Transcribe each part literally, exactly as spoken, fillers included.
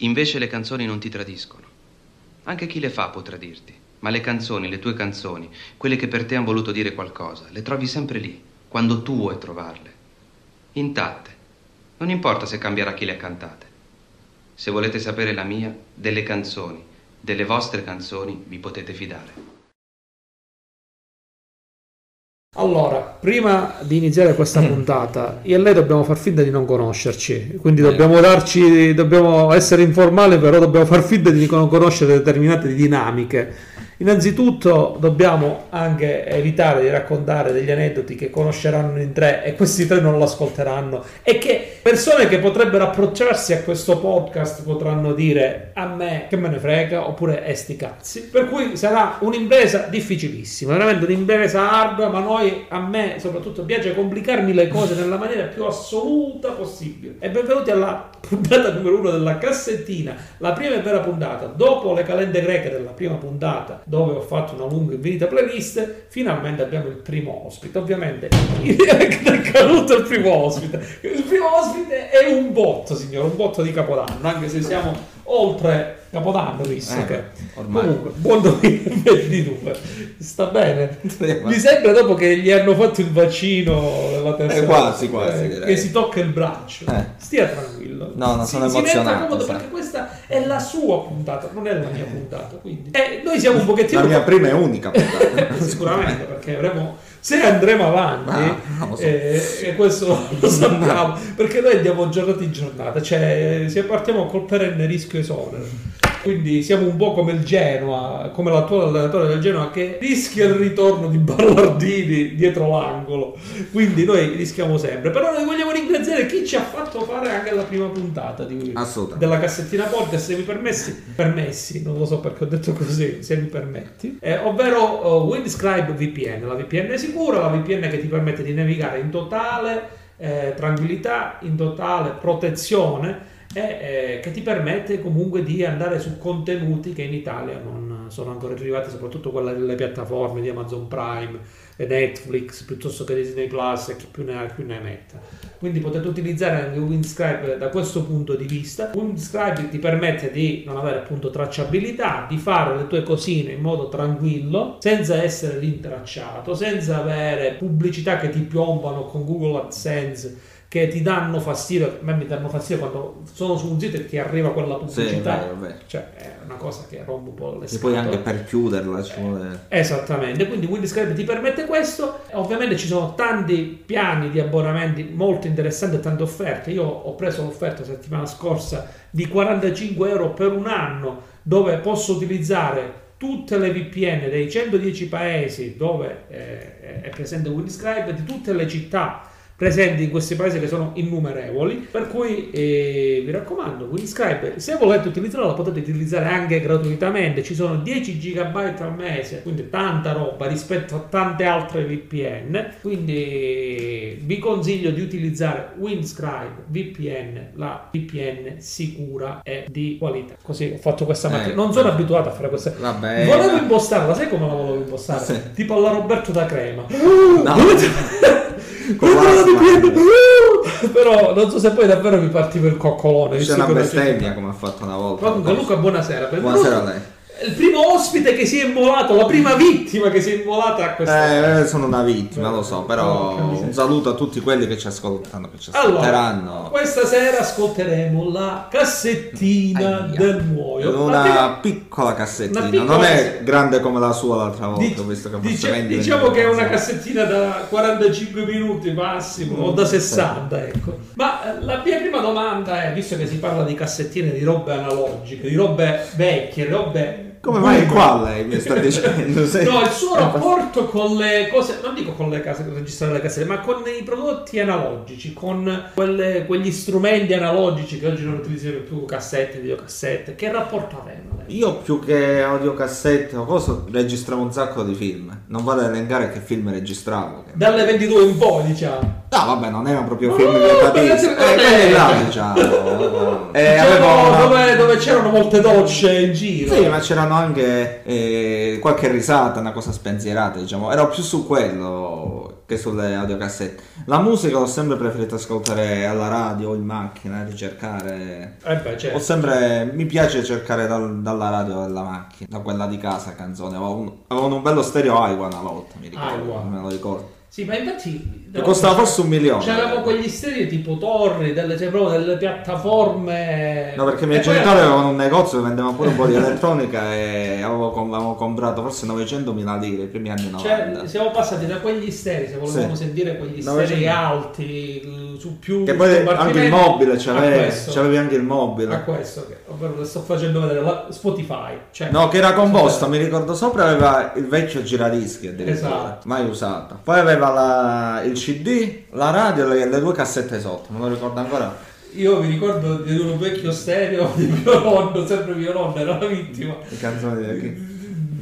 Invece le canzoni non ti tradiscono. Anche chi le fa può tradirti, ma le canzoni, le tue canzoni, quelle che per te han voluto dire qualcosa, le trovi sempre lì, quando tu vuoi trovarle. Intatte. Non importa se cambierà chi le ha cantate. Se volete sapere la mia, delle canzoni, delle vostre canzoni, vi potete fidare. Allora, prima di iniziare questa puntata, io e lei dobbiamo far finta di non conoscerci, quindi dobbiamo darci, dobbiamo essere informali, però dobbiamo far finta di non conoscere determinate dinamiche. Innanzitutto dobbiamo anche evitare di raccontare degli aneddoti che conosceranno in tre e questi tre non lo ascolteranno, e che persone che potrebbero approcciarsi a questo podcast potranno dire a me che me ne frega, oppure eh, sti cazzi. Per cui sarà un'impresa difficilissima, veramente un'impresa ardua, ma noi, a me soprattutto, piace complicarmi le cose nella maniera più assoluta possibile. E benvenuti alla puntata numero uno della Cassettina, la prima e vera puntata dopo le calende greche della prima puntata, dove ho fatto una lunga e infinita playlist. Finalmente abbiamo il primo ospite. Ovviamente è caduto il primo ospite. Il primo ospite è un botto, signore, un botto di Capodanno, anche se siamo oltre Capodanno, visto eh, che ormai. Comunque, buon duemilaventidue, sta bene. Mi sembra dopo che gli hanno fatto il vaccino della terza, eh, quasi, quasi, eh, che si tocca il braccio. Eh. Stia tranquillo. No, non sono si, emozionato. Si comodo, sai, perché questa è la sua puntata, non è la mia eh. puntata. Quindi eh, noi siamo un pochettino. La mia prima e unica puntata. Sicuramente, perché avremo. Se andremo avanti, ah, so. eh, e questo lo sappiamo, perché noi andiamo giornata in giornata, cioè se partiamo col perenne rischio esonero, quindi siamo un po' come il Genoa, come l'attuale allenatore del Genoa che rischia il ritorno di Ballardini dietro l'angolo, quindi noi rischiamo sempre. Però noi vogliamo ringraziare chi ci ha fatto fare anche la prima puntata di, della Cassettina Podcast, se mi permessi, permessi, non lo so perché ho detto così, se mi permetti, eh, ovvero uh, Windscribe V P N, la V P N esiste, la V P N che ti permette di navigare in totale eh, tranquillità, in totale protezione, e eh, che ti permette comunque di andare su contenuti che in Italia non sono ancora arrivati, soprattutto quelle delle piattaforme di Amazon Prime e Netflix, piuttosto che Disney Plus e chi più ne ha più ne metta. Quindi potete utilizzare anche Windscribe da questo punto di vista. Windscribe ti permette di non avere appunto tracciabilità, di fare le tue cosine in modo tranquillo, senza essere rintracciato, senza avere pubblicità che ti piombano con Google AdSense, che ti danno fastidio. A me mi danno fastidio quando sono su un sito e ti arriva quella pubblicità, sì, è vero, è vero. Cioè è una cosa che rompe un po' le scatole, e poi anche per chiuderla, cioè... eh, esattamente. Quindi Windscribe ti permette questo. Ovviamente ci sono tanti piani di abbonamenti molto interessanti e tante offerte. Io ho preso l'offerta settimana scorsa di quarantacinque euro per un anno, dove posso utilizzare tutte le V P N dei centodieci paesi dove eh, è presente Windscribe, di tutte le città presenti in questi paesi, che sono innumerevoli. Per cui eh, vi raccomando, Windscribe, se volete utilizzarla, la potete utilizzare anche gratuitamente. Ci sono dieci gigabyte al mese, quindi tanta roba rispetto a tante altre V P N. Quindi vi consiglio di utilizzare Windscribe V P N, la V P N sicura e di qualità. Così ho fatto questa mattina, eh, non sono eh. abituato a fare questa. Vabbè, volevo vabbè. impostarla, sai come la volevo impostare? Sì. Tipo alla Roberto da Crema. No. Però non so se poi davvero mi parti per il coccolone. C'è una bestemmia come ha fatto una volta. Comunque Luca, buonasera. Buonasera a lei. Il primo ospite che si è immolato, la prima vittima che si è immolata a questa. Eh, sono una vittima, lo so, però un saluto a tutti quelli che ci ascoltano, che ci ascolteranno. Allora, questa sera ascolteremo la Cassettina del Muoio. Una piccola cassettina, una piccola non cassettina. È grande come la sua l'altra volta, Dic- visto che dice- diciamo che è una cassettina da quarantacinque minuti massimo, mm, o da sessanta, sì. Ecco. Ma la mia prima domanda è, visto che si parla di cassettine, di robe analogiche, di robe vecchie, di robe... Come mai qua lei mi sta dicendo? Sei... No, il suo rapporto con le cose, non dico con le case, con registrare le cassette, ma con i prodotti analogici, con quelle, quegli strumenti analogici che oggi non utilizziamo più, cassette, videocassette. Che rapporto avevano? Io più che audiocassette o cosa, registravo un sacco di film. Non vado ad elencare che film registravo. Che... Dalle ventidue in poi, diciamo. No, vabbè, non era proprio film, oh, che eh, eh, diciamo. eh, avevo una... dove, dove dove c'erano molte docce in giro. Sì, ma c'erano anche eh, qualche risata, una cosa spensierata, diciamo. Ero più su quello che sulle audiocassette. La musica l'ho sempre preferito ascoltare alla radio o in macchina, ricercare. Eh beh, certo. Ho sempre, mi piace cercare dal, dalla radio della macchina, da quella di casa, canzone. Avevo un, avevo un bello stereo Aiwa una volta, mi ricordo, Aiwa. Me lo ricordo. Sì, ma infatti costava forse un milione. C'erano quegli stereo tipo torri, delle, cioè proprio delle piattaforme. No, perché i miei genitori avevano era... un negozio che vendeva pure un po' di elettronica e avevo, avevo comprato forse novecentomila lire i primi anni novanta. Cioè, siamo passati da quegli stereo, se volevamo sì. sentire quegli stereo alti, su più. E poi anche il mobile, c'avevi, c'avevi anche il mobile. A questo, che, ovvero sto facendo vedere la Spotify. Cioè, no, che era composta, mi ricordo sopra aveva il vecchio giradischi addirittura, esatto. mai usata. Poi aveva La, il C D, la radio e le, le due cassette sotto, non lo ricordo ancora. Io mi ricordo di un vecchio stereo di mio nonno, sempre mio nonno, era la vittima. Le canzoni di chi?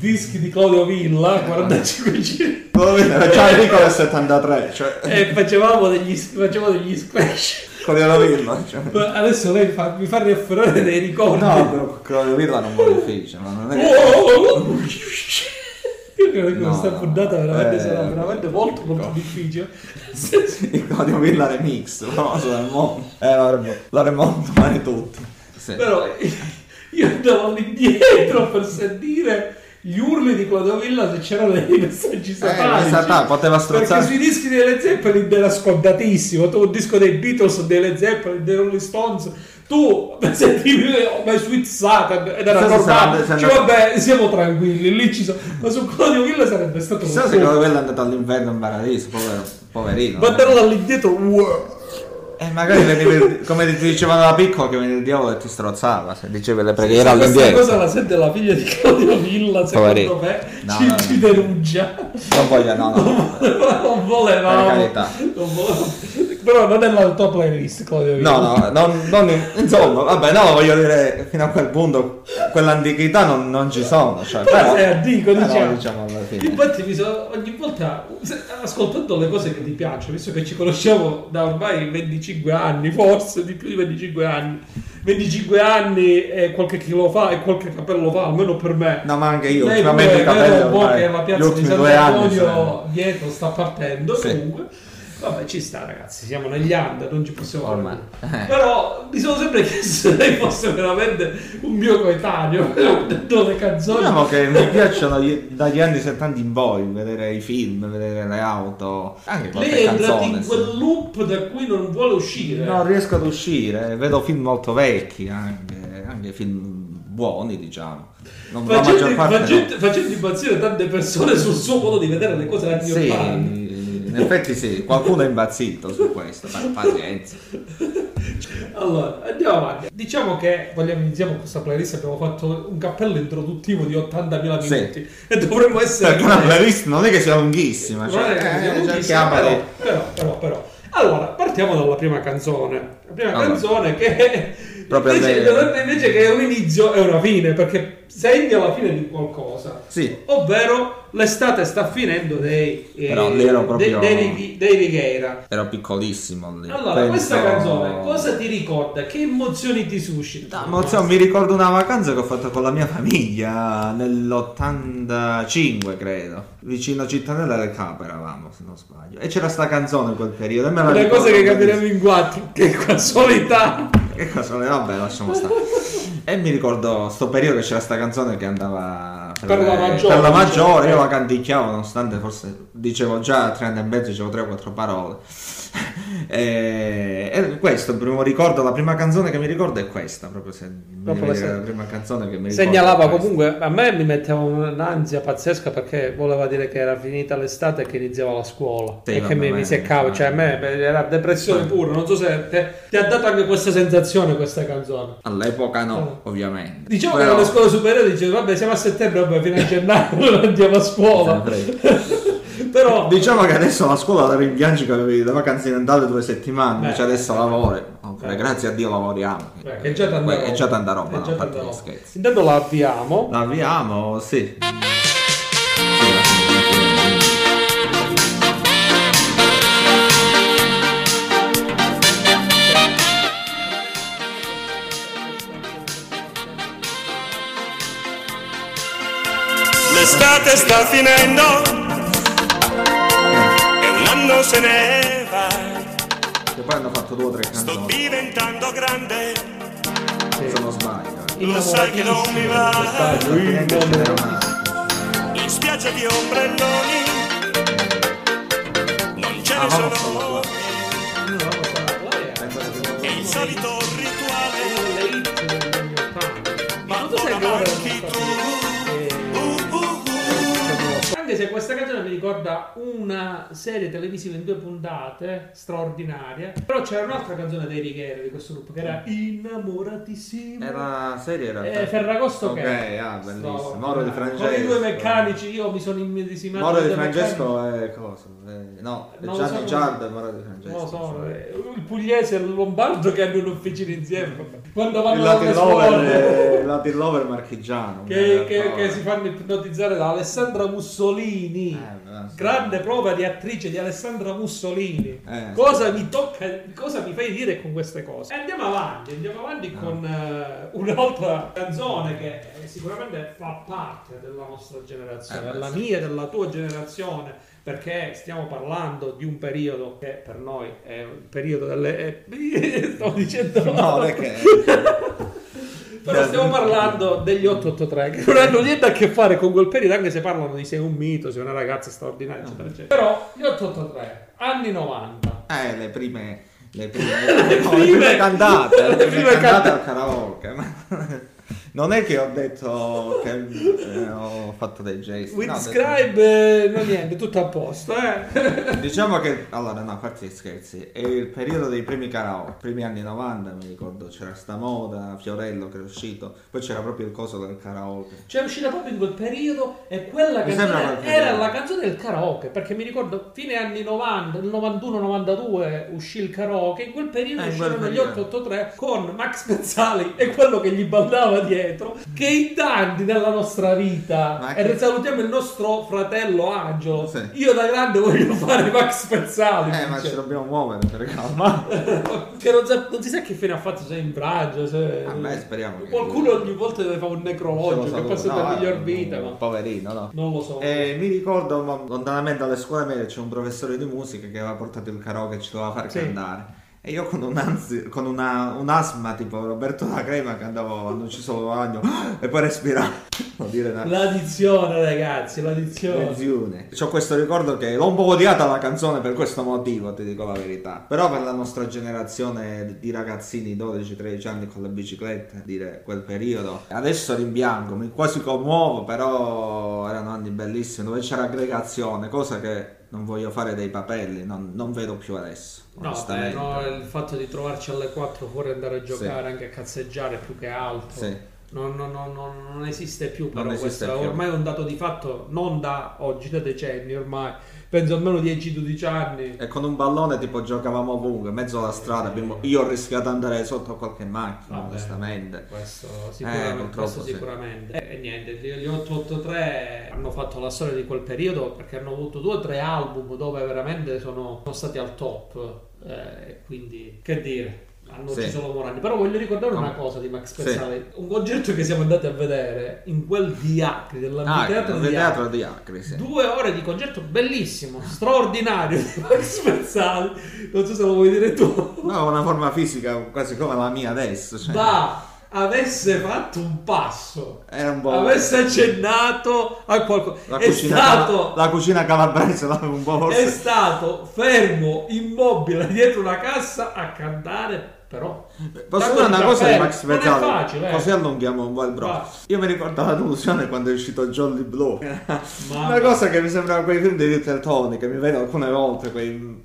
Dischi di Claudio Villa, eh, quarantacinque giri. Facciamo il piccolo settantatré, cioè. E facevamo degli, facevamo degli splash. Claudio Villa, cioè. Adesso lei fa, mi fa riafferrare dei ricordi. No, però Claudio Villa non vuole fece, ma non è che... Io credo che no, questa no, puntata veramente eh, sarà veramente molto molto difficile. Il Claudio Villa remix, famoso dal mondo. Eh, l'avremmo, l'avremmo male tutti. Sì. Però io andavo lì dietro per sentire gli urli di Claudio Villa se c'erano dei messaggi satanici. Eh, satana, poteva strozzare. Perché sui dischi dei Led Zeppelin era scontatissimo. Tu un disco dei Beatles, dei Led Zeppelin, dei Rolling Stones... Tu sentivi ma Sweet Satan ed era normale, cioè vabbè siamo tranquilli, lì ci sono, ma su Claudio Villa sarebbe stato chissà se Claudio Villa è andato all'inferno in paradiso, povero, poverino. Ma andare dall'indietro wow. E magari venivi, come ti dicevano da piccolo che veniva il diavolo e ti strozzava se dicevi le preghiere all'indietro. Questa cosa la sente la figlia di Claudio Villa, secondo poverino. me no, ci, no, ci denuncia. Non voglio, no, no. Non volevamo. Per carità. Non volevamo. Però non è la tua playlist, Claudio Villa. No, no, non, non, insomma, vabbè, no, voglio dire, fino a quel punto quell'antichità non, non ci sono. Cioè, però, però sei antico, però, diciamo. diciamo alla fine. Infatti mi sono, ogni volta, ascoltando le cose che ti piacciono, visto che ci conosciamo da ormai venticinque anni, forse di più di venticinque anni, venticinque anni e qualche chilo fa e qualche capello fa, almeno per me. No, ma anche io, ultimamente il capello, un po' che la piazza di San Antonio dietro sta partendo, sì. comunque. Vabbè ci sta ragazzi, siamo negli anni, non ci possiamo ormai. Eh. Però mi sono sempre chiesto se lei fosse veramente un mio coetaneo, ho detto le canzoni. Diciamo che mi piacciono gli, dagli anni settanta in poi, vedere i film, vedere le auto, anche qualche lei canzone. Lei è entrata in quel loop da cui non vuole uscire. Non riesco ad uscire, vedo film molto vecchi, anche, anche film buoni diciamo. Non facendo, la parte facendo, no. facendo impazzire tante persone sul suo modo di vedere le cose anni sì. ottanta. In effetti sì, qualcuno è impazzito su questo, pazienza. Allora, andiamo avanti. Diciamo che vogliamo iniziare con questa playlist, abbiamo fatto un cappello introduttivo di ottantamila minuti sì. e dovremmo essere... Perché una playlist non è che sia lunghissima, cioè, non è che sia eh, lunghissima, però, però, però, però. Allora, partiamo dalla prima canzone. La prima allora. canzone che proprio invece, invece che è un inizio è una fine, perché segna la fine di qualcosa. Sì. Ovvero... l'estate sta finendo dei eh, però ero proprio dei, dei, dei Righeira. Ero piccolissimo lì. Allora penso... questa canzone cosa ti ricorda? Che emozioni ti suscita? No, emozioni, mi ricordo una vacanza che ho fatto con la mia famiglia nell'ottantacinque credo, vicino a Cittadella del Capo eravamo se non sbaglio, e c'era sta canzone in quel periodo e me la le cose che capiremo in quattro che casualità che casualità vabbè lasciamo stare. E mi ricordo sto periodo che c'era sta canzone che andava per, per la maggiore, per la maggiore io la canticchiavo nonostante forse dicevo già a tre anni e mezzo dicevo tre o quattro parole. e, e questo il primo ricordo, la prima canzone che mi ricordo è questa, proprio se proprio mi se... la prima canzone che mi segnalava comunque a me mi metteva un'ansia pazzesca perché voleva dire che era finita l'estate e che iniziava la scuola sì, e che mi, mi seccavo, cioè a me era depressione pura, non so se te, ti ha dato anche questa sensazione questa canzone. All'epoca no. Ovviamente diciamo però... che alle scuole superiori dicevo vabbè siamo a settembre, vabbè fino a gennaio non andiamo a scuola. Però diciamo che adesso la scuola la rimpiangi che avevi le vacanze in andata due settimane beh, invece adesso lavori okay, grazie a Dio lavoriamo beh, è già tanta roba, è già tanta roba, no, già tanta roba. Intanto la avviamo la avviamo sì. l'estate sta finendo e un anno se ne va. Che poi hanno fatto due o tre canzoni. Sto diventando grande, sì. Se non sbaglio. Lo sai che non mi va. In spiaggia di ombrelloni non ce ne sono. E il solito rituale. Ma tu sei tu. Anche se questa canzone mi ricorda una serie televisiva in due puntate straordinaria, però c'era un'altra canzone dei Righeira di questo gruppo che era Innamoratissimo. Era serie, era eh, Ferragosto. Ok, che ah, bellissimo. Sto... Moro di Francesco. Con i due meccanici io mi sono immedesimato. Moro di Francesco meccanici. È cosa? È... No, è Gianni so, Giarda e Moro di Francesco. No, so, è... il pugliese e il lombardo che hanno un'officina insieme. Quando vanno il Latin Lover, il Latin Lover marchigiano. Che, che, che si fanno ipnotizzare da Alessandra Musso. Mussolini, eh, grande prova di attrice di Alessandra Mussolini. Eh, cosa sì. mi tocca, cosa mi fai dire con queste cose? E andiamo avanti, andiamo avanti no. con uh, un'altra canzone che sicuramente fa parte della nostra generazione, eh, della sì. mia, della tua generazione, perché stiamo parlando di un periodo che per noi è un periodo delle. Stavo dicendo no, perché. Però stiamo parlando degli otto otto tre che non hanno niente a che fare con quel periodo, anche se parlano di sei un mito, sei una ragazza straordinaria, eccetera, eccetera. Però gli otto otto tre, anni novanta. Eh, le prime le prime, le no, prime, le prime cantate, le, le prime cantate al karaoke. Ma non è che ho detto che eh, ho fatto dei gesti. Windscribe, no, no, niente, tutto a posto, eh. Diciamo che, allora, no, a parte gli scherzi, è il periodo dei primi karaoke, i primi anni novanta, mi ricordo, c'era sta moda, Fiorello che è uscito, poi c'era proprio il coso del karaoke. C'era uscita proprio in quel periodo e quella mi canzone era la canzone del karaoke, perché mi ricordo fine anni novanta, nel novantuno novantadue uscì il karaoke, in quel periodo eh, uscirono gli otto otto tre con Max Pezzali e quello che gli ballava dietro. Che i danni della nostra vita che... e salutiamo il nostro fratello Angelo. Sì. Io da grande voglio fare Max Pezzali. Eh, ma ci dobbiamo muovere per calma. Che non, sa... non si sa che fine ha fatto. Se è in braccio, se... ah, beh, speriamo che qualcuno lui... ogni volta deve fare un necrologio. Che passa no, per eh, miglior vita, no, ma... poverino, no? Non lo so. Eh, mi ricordo ma, lontanamente alle scuole medie c'è un professore di musica che aveva portato il karaoke e ci doveva far sì. cantare. E io con, un con una, un'asma tipo Roberto La Crema che andavo non ci sono bagno e poi respiravo. Dire una... L'addizione ragazzi, l'addizione. L'addizione. C'ho questo ricordo che l'ho un po' odiata la canzone per questo motivo, ti dico la verità. Però per la nostra generazione di ragazzini dodici tredici anni con le biciclette, dire quel periodo. Adesso rimpiango, mi quasi commuovo, però erano anni bellissimi dove c'era aggregazione, cosa che... non voglio fare dei papelli, non, non vedo più adesso. No, beh, no, il fatto di trovarci alle quattro fuori e andare a giocare, sì. anche a cazzeggiare più che altro, sì. non, non, non, non esiste più. Però non esiste questo più. Ormai è un dato di fatto, non da oggi, da decenni ormai. Penso almeno dieci dodici anni. E con un ballone tipo giocavamo ovunque, in mezzo alla strada. Abbiamo... Io ho rischiato di andare sotto a qualche macchina, vabbè, onestamente. Questo sicuramente. Eh, questo sicuramente. Sì. E, e niente, gli otto otto tre hanno fatto la storia di quel periodo perché hanno avuto due o tre album dove veramente sono, sono stati al top. Eh, quindi, che dire. Hanno sì. ucciso Morandi. Però voglio ricordare no. una cosa di Max Pezzali, sì. un concerto che siamo andati a vedere in quel di Acri, dell'Anfiteatro di Acri, di Acri sì. due ore di concerto bellissimo, straordinario di Max Pezzali. Non so se lo vuoi dire tu. No, una forma fisica quasi come la mia adesso, cioè. Da avesse fatto un passo, era un avesse accennato a qualcosa, la è cucina stato la cucina calabrese un po' forse. È stato fermo immobile dietro una cassa a cantare. Però posso dire una cosa di Max Pezzali, eh. così allunghiamo un po' il bro. Va. Io mi ricordo la delusione quando è uscito Jolly Blue. Una cosa che mi sembrava quei film di Little Tony che mi vedo alcune volte. Quei...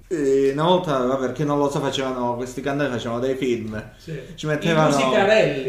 Una volta, vabbè, chi non lo so, facevano questi cantanti facevano dei film. Sì. Ci mettevano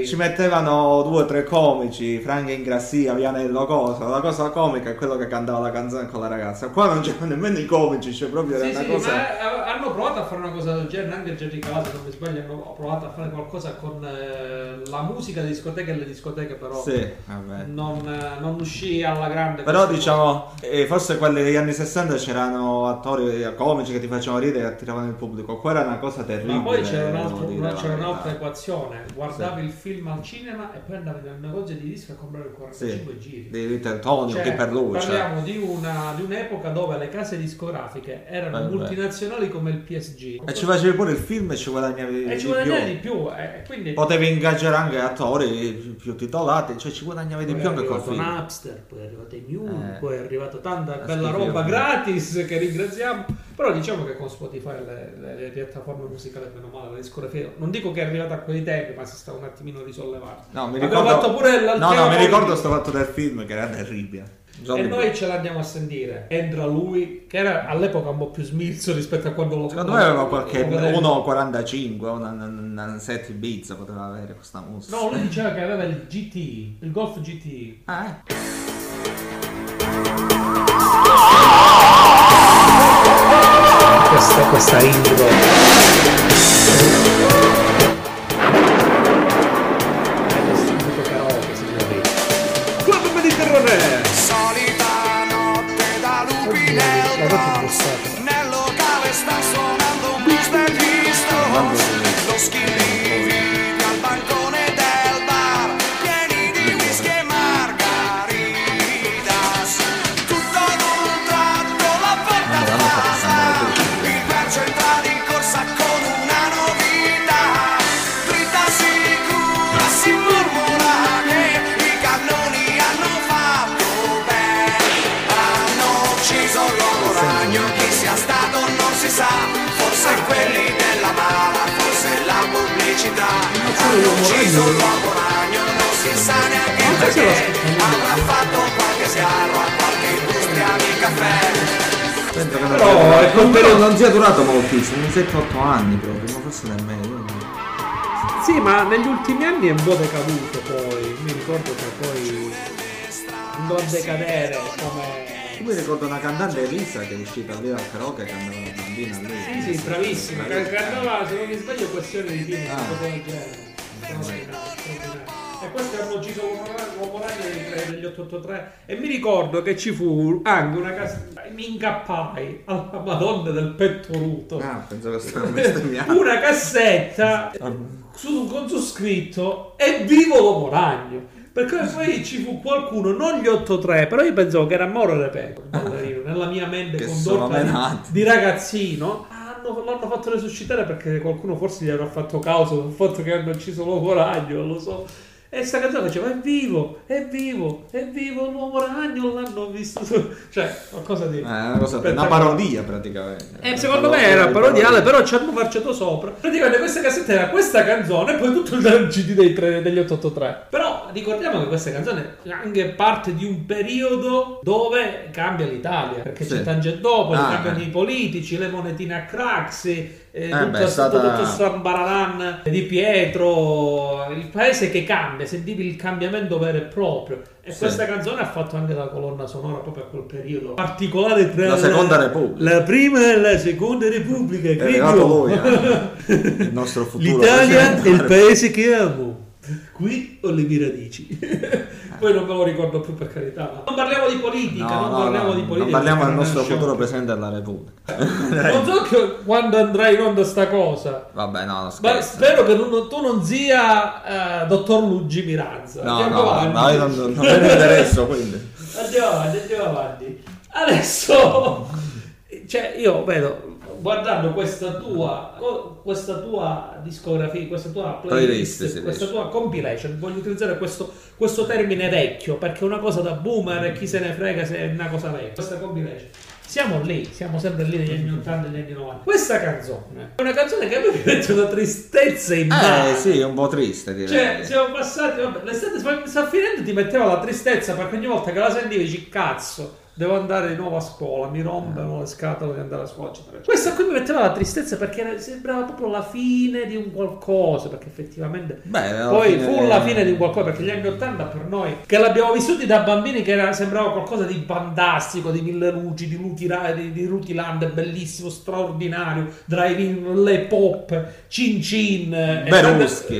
ci mettevano due o tre comici, Frank Ingrassia, Vianello, cosa. La cosa comica è quello che cantava la canzone con la ragazza. Qua non c'erano nemmeno i comici, c'è cioè proprio sì, una sì, cosa. Ma hanno provato a fare una cosa del genere, anche il Jerry Calasso, se mi sbaglio, hanno provato a a fare qualcosa con eh, la musica delle discoteche e le discoteche, però sì, vabbè. Non, eh, non uscì alla grande. Però diciamo, eh, forse quelli degli anni sessanta c'erano attori comici che ti facevano ridere e attiravano il pubblico, qua era una cosa terribile. Ma poi c'era, un altro, una, c'era un'altra equazione, guardavi sì. il film al cinema e poi andavi nel negozio di disco a comprare quarantacinque sì. giri. Di Little Tony, cioè, che per lui. Parliamo cioè. di, una, di un'epoca dove le case discografiche erano vabbè. multinazionali come il P S G. E ci facevi pure il film e ci guadagnavi e di ci guadagnavi più. Di più eh, quindi... Potevi ingaggiare anche attori più titolati, cioè ci guadagnavi poi di più che col film. Poi è arrivato Napster, poi è arrivato i Mule, eh. poi è arrivata tanta bella roba gratis che ringraziamo. Però diciamo che con Spotify le, le, le piattaforme musicali, meno male, la discografia, non dico che è arrivata a quei tempi, ma si sta un attimino risollevando. No, mi ricordo, fatto pure no, no, mi ricordo sto fatto del film che era terribile. Zombie. E noi ce l'andiamo a sentire. Entra lui, che era all'epoca un po' più smilzo rispetto a quando lo secondo me aveva qualche uno virgola quarantacinque, sette Ibiza poteva avere questa musica. No, lui diceva che aveva il G T, il Golf G T. Ah, eh. Questa, questa intro. Ucciso l'uomo ragno, non si sa neanche perché, avrà fatto qualche sgarro a qualche industria di caffè. Però il compero non sia durato moltissimo, sette otto anni proprio, ma forse nemmeno. Sì, ma negli ultimi anni è un po' decaduto poi, mi ricordo che poi non decadere come... Io mi ricordo una cantante Elisa che è uscita lì al karaoke che andava una bambina lì. Sì, sì, bravissima, cantava, se non mi sbaglio, Questione di Pino, qualcosa del genere. E questo hanno ucciso l'uomo ragno degli otto otto tre. E mi ricordo che ci fu anche una casa, mi incappai alla Madonna del pettoruto. Ah, pensavo che stavo una cassetta su, con su scritto "è vivo l'uomo ragno", perché poi ci fu qualcuno, non gli otto tre, però io pensavo che era Mauro De Pecora nella mia mente condotta di, di ragazzino. L'hanno fatto resuscitare perché qualcuno forse gli avrà fatto causa sul fatto che hanno ucciso l'uomo ragno, lo so. E sta canzone diceva "è vivo, è vivo, è vivo l'uomo ragno", l'hanno visto, cioè qualcosa di eh, una parodia praticamente. E eh, secondo me era parodiale, però ci hanno marciato sopra. Praticamente questa cassetta era questa canzone e poi tutto il G D dei tre, degli otto otto tre. Però ricordiamo che questa canzone è anche parte di un periodo dove cambia l'Italia, perché sì. c'è Tangentopoli, ah, cambiano eh. i politici, le monetine a Craxi. Eh, tutto, beh, è stata... tutto, tutto Sambararan di Pietro, il paese che cambia, sentivi il cambiamento vero e proprio. E sì. questa canzone ha fatto anche la colonna sonora proprio a quel periodo particolare tra la seconda le... repubblica, la prima e la seconda repubblica. È arrivato lui, eh. il nostro futuro. L'Italia è il paese che amo, qui ho le mie radici. Poi non me lo ricordo più, per carità. Non parliamo di politica, no, non no, parliamo no, di politica. Non parliamo del nostro futuro presidente della Repubblica. Non so che quando andrà in onda sta cosa. Vabbè, no, non scherzo. Ma spero che non, tu non sia uh, dottor Luigi Miranza. No, andiamo no, avanti. No, io non, non, non me ne interesso, quindi. Andiamo avanti, andiamo avanti. Adesso, cioè, io vedo... guardando questa tua questa tua discografia, questa tua playlist, playlist questa tua compilation, voglio utilizzare questo, questo termine vecchio perché è una cosa da boomer e chi se ne frega se è una cosa vecchia. Questa compilation, siamo lì, siamo sempre lì negli anni ottanta e negli anni novanta. Questa canzone è una canzone che a me mi mette una tristezza in mano. Eh sì, è un po' triste, direi. Cioè, siamo passati, vabbè, l'estate sta finendo, ti metteva la tristezza perché ogni volta che la sentivi dici "cazzo, devo andare di nuovo a scuola, mi rompono le scatole di andare a scuola", eccetera. Questa qui mi metteva la tristezza perché sembrava proprio la fine di un qualcosa, perché effettivamente beh, poi fine... fu la fine di un qualcosa, perché gli anni ottanta per noi, che l'abbiamo vissuti da bambini, che era, sembrava qualcosa di fantastico, di mille luci, di, Luti, di, di Rutiland, bellissimo, straordinario, drive-in, le pop... Cin Cin, Beruschi,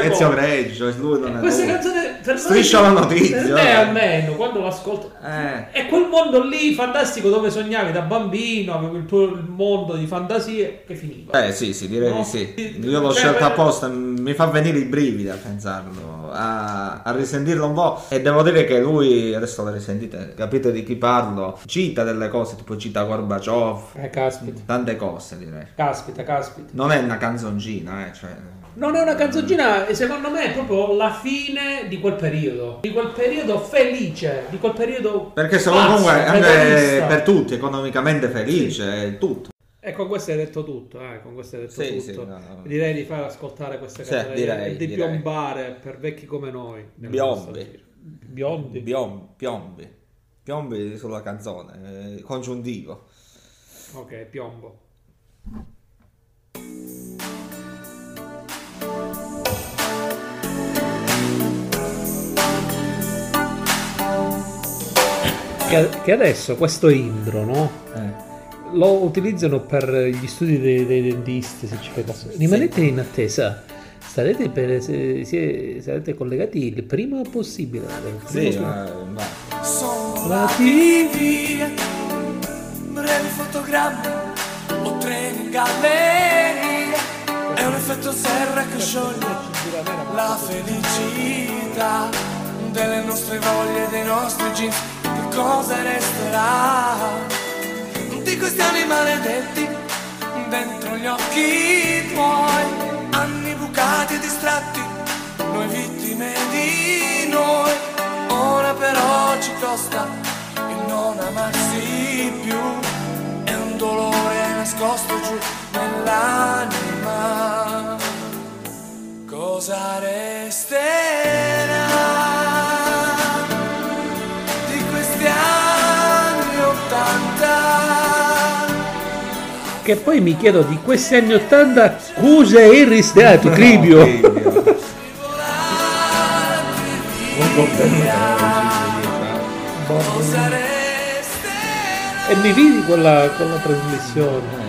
Ezio Greggio, lui non è queste lui. Canzoni per Striscia la notizia, per me almeno quando l'ascolto eh. è quel mondo lì fantastico dove sognavi da bambino, avevo il tuo mondo di fantasie che finiva. Eh sì, sì, direi no? di sì. Io l'ho cioè, scelta apposta, mi fa venire i brividi a pensarlo, a, a risentirlo un po', e devo dire che lui adesso lo risentite, capite di chi parlo, cita delle cose, tipo cita Gorbaciov, eh, caspita. Tante cose direi. Caspita, caspita. Non è una canzoncina, eh, cioè... non è una canzoncina, e secondo me è proprio la fine di quel periodo, di quel periodo felice, di quel periodo perché sono pazzo, comunque anche per tutti economicamente felice, sì. Tutto. E con questo hai detto tutto, eh, con questo hai detto sì, tutto. Sì, no, no. Direi di far ascoltare queste sì, canzoni e di direi. Piombare per vecchi come noi. Biombi. Biondi. Biom, piombi. Piombi sulla canzone, eh, congiuntivo. Ok, piombo. Che adesso questo intro, no? Eh. Lo utilizzano per gli studi dei, dei dentisti, se ci fai caso. Rimanete in attesa. Sarete, per, se, se, sarete collegati il prima possibile. Sì, ma, ma. Sono T V, brevi fotogrammi o tre in galleria. È un effetto serra che scioglie la felicità delle nostre voglie, dei nostri jeans. Cosa resterà di questi anni maledetti dentro gli occhi tuoi? Anni bucati e distratti, noi vittime di noi. Ora però ci costa il non amarsi più, è un dolore nascosto giù nell'anima. Cosa resterà? Che poi mi chiedo, di questi anni ottanta cosa è restato, Cribio? No, Cribio. E mi vidi con la, con la trasmissione.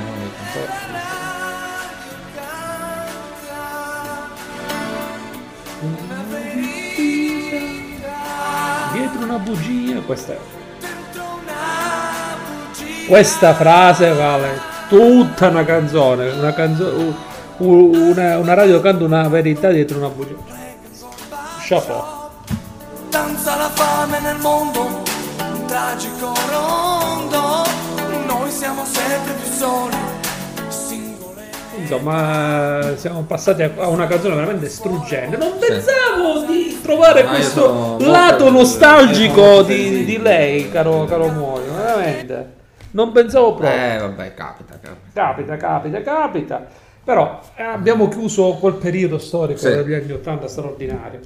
Dietro una bugia, questa questa frase vale tutta una canzone, una canzone, una, una radio canta una verità dietro una bugia. Chapeau. Danza la fame nel mondo, un tragico rondo. Noi siamo sempre più soli, singole. Insomma, siamo passati a una canzone veramente struggente. Non sì. pensavo di trovare Ma questo lato nostalgico di, di lei, caro, caro Muoio, veramente. Non pensavo proprio. Eh vabbè, capita, capita. Capita, capita, capita. Però eh, abbiamo chiuso quel periodo storico sì. degli anni ottanta straordinario.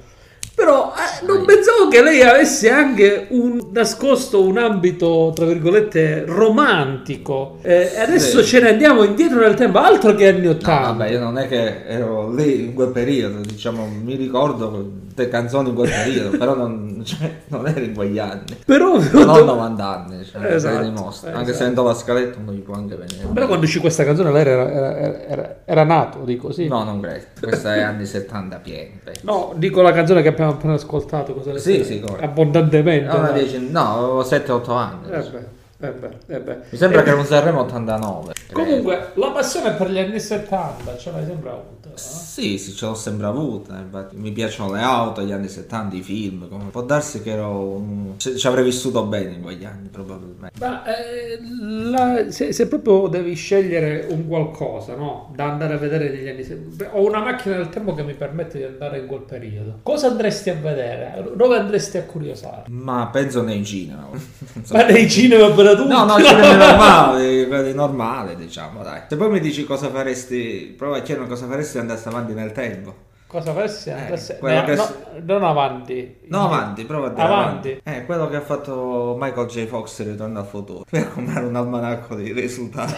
Però eh, non pensavo che lei avesse anche un nascosto un ambito, tra virgolette, romantico. E eh, adesso sì. ce ne andiamo indietro nel tempo, altro che anni ottanta. No, vabbè, io non è che ero lì in quel periodo, diciamo, mi ricordo le canzoni in quel periodo, però non, cioè, non ero in quegli anni. Però non ho novanta anni, cioè, esatto, dimostra, esatto. Anche se andavo a scaletta non gli può anche venire. Però quando uscì questa canzone lei era, era, era, era nato, dico sì. No, non credo. Questa è anni settanta pieni. Penso. No, dico la canzone che abbiamo appena ascoltato, cosa le sì, sì, abbondantemente. No, dice, no, avevo sette otto anni. Eh beh. Eh beh, eh beh. Mi sembra eh che non saremo ottantanove. Comunque credo. La passione per gli anni settanta ce l'hai sempre avuta, no? Sì, sì, ce l'ho sempre avuta. Infatti, mi piacciono le auto, gli anni settanta, i film. Come... può darsi che ero ci avrei vissuto bene in quegli anni, probabilmente. Ma eh, la... se, se proprio devi scegliere un qualcosa, no? Da andare a vedere degli anni settanta, ho una macchina del tempo che mi permette di andare in quel periodo. Cosa andresti a vedere? Dove andresti a curiosare? Ma penso nei cinema. So. Ma nei cinema per No, no, ce n'è normale, normale, diciamo, dai. Se poi mi dici cosa faresti, prova a chiedere cosa faresti e andarsi avanti nel tempo. Cosa faresti? Eh, no, che... no, non avanti. No, avanti, prova a dire avanti. avanti. Eh, quello che ha fatto Michael J. Fox in Ritorno al Futuro. Per comprare un almanacco dei risultati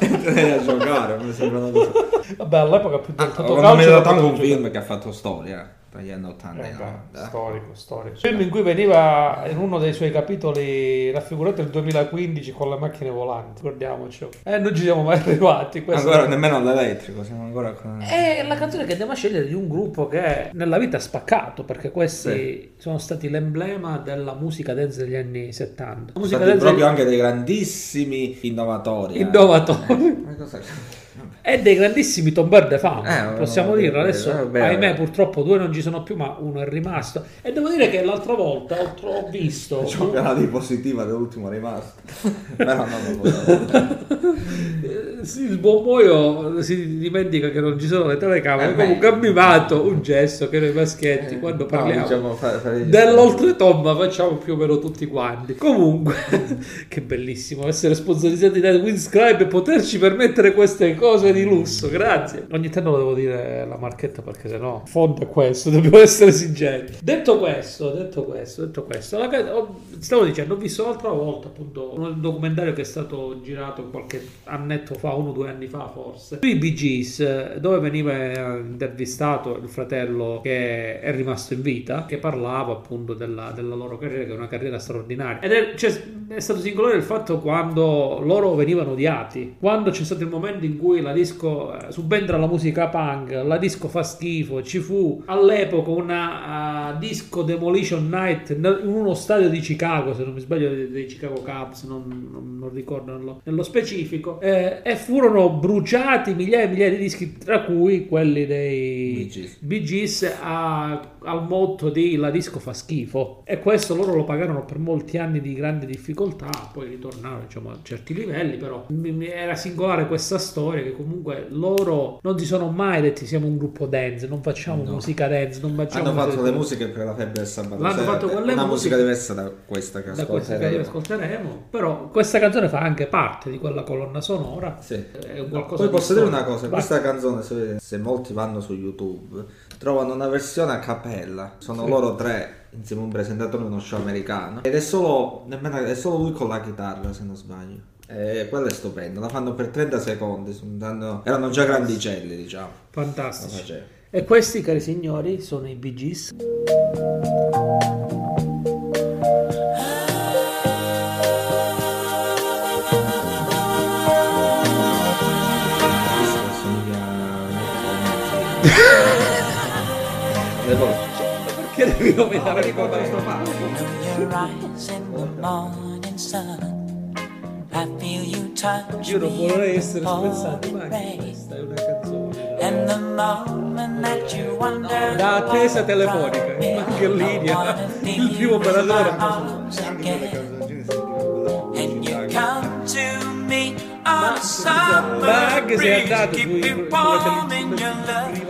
e a giocare, mi sembra una cosa. Vabbè, all'epoca più tanto calcio. Ah, non mi era tanto un film che ha fatto storia. negli anni ottanta. Eh beh, storico, storico. Il film in cui veniva in uno dei suoi capitoli raffigurato il duemilaquindici con le macchine volanti, ricordiamoci. Eh, non ci siamo mai arrivati. Ancora è... nemmeno all'elettrico, siamo ancora con... È la canzone che andiamo a scegliere di un gruppo che nella vita ha spaccato, perché questi sì. sono stati l'emblema della musica dance degli anni settanta. La musica dance proprio degli... anche dei grandissimi innovatori. Innovatori. Eh. Ma cosa c'è? E dei grandissimi tomber de fama, eh, possiamo dirlo adesso, vabbè, ahimè vabbè. Purtroppo due non ci sono più, ma uno è rimasto. E devo dire che l'altra volta ho visto c'è un canale positiva dell'ultimo rimasto. Però non sì, il buon Muoio si dimentica che non ci sono le telecamere, eh, comunque ha mimato un gesto che noi maschietti eh, quando parliamo no, diciamo, fare, fare dell'oltretomba facciamo più o meno tutti quanti. Comunque che bellissimo essere sponsorizzati da Windscribe e poterci permettere queste cose di lusso, grazie. Ogni tanto devo dire la marchetta perché sennò fondo è questo, dobbiamo essere sinceri. Detto questo, detto questo, detto questo, la, ho, stavo dicendo, ho visto l'altra volta appunto un documentario che è stato girato qualche annetto fa, uno o due anni fa forse, sui Bee Gees, dove veniva intervistato il fratello che è rimasto in vita, che parlava appunto della, della loro carriera, che è una carriera straordinaria. Ed è, cioè, è stato singolare il fatto quando loro venivano odiati, quando c'è stato il momento in cui la disco subentra la musica punk, la disco fa schifo, ci fu all'epoca una uh, disco demolition night in uno stadio di Chicago, se non mi sbaglio dei, dei Chicago Cubs, non, non, non ricordo nello, nello specifico, eh, e furono bruciati migliaia e migliaia di dischi, tra cui quelli dei Bee Gees, al motto di la disco fa schifo, e questo loro lo pagarono per molti anni di grande difficoltà, poi ritornarono diciamo, a certi livelli, però mi, mi era singolare questa storia che comunque loro non si sono mai detti siamo un gruppo dance, non facciamo no. musica dance, non facciamo, hanno fatto le musiche per la febbre del sabato, l'hanno fatto con le una musica diversa da questa che da ascolteremo, questa che ascolteremo. Però questa canzone fa anche parte di quella colonna sonora, sì. È qualcosa poi posso dire una cosa, questa canzone se, vedete, se molti vanno su YouTube trovano una versione a cappella, sono sì. loro tre insieme a un presentatore di uno show americano ed è solo, nemmeno, è solo lui con la chitarra se non sbaglio. Eh, quello è stupendo, la fanno per trenta secondi, sono, erano già grandicelli diciamo. Fantastici. E questi, cari signori, sono i Bee Gees. Perché devi nominare con questo palco? Io non vorrei essere spezzato, ma questa è una canzone da attesa telefonica, anche in linea, il primo operatore. Ma anche se è andato sui private.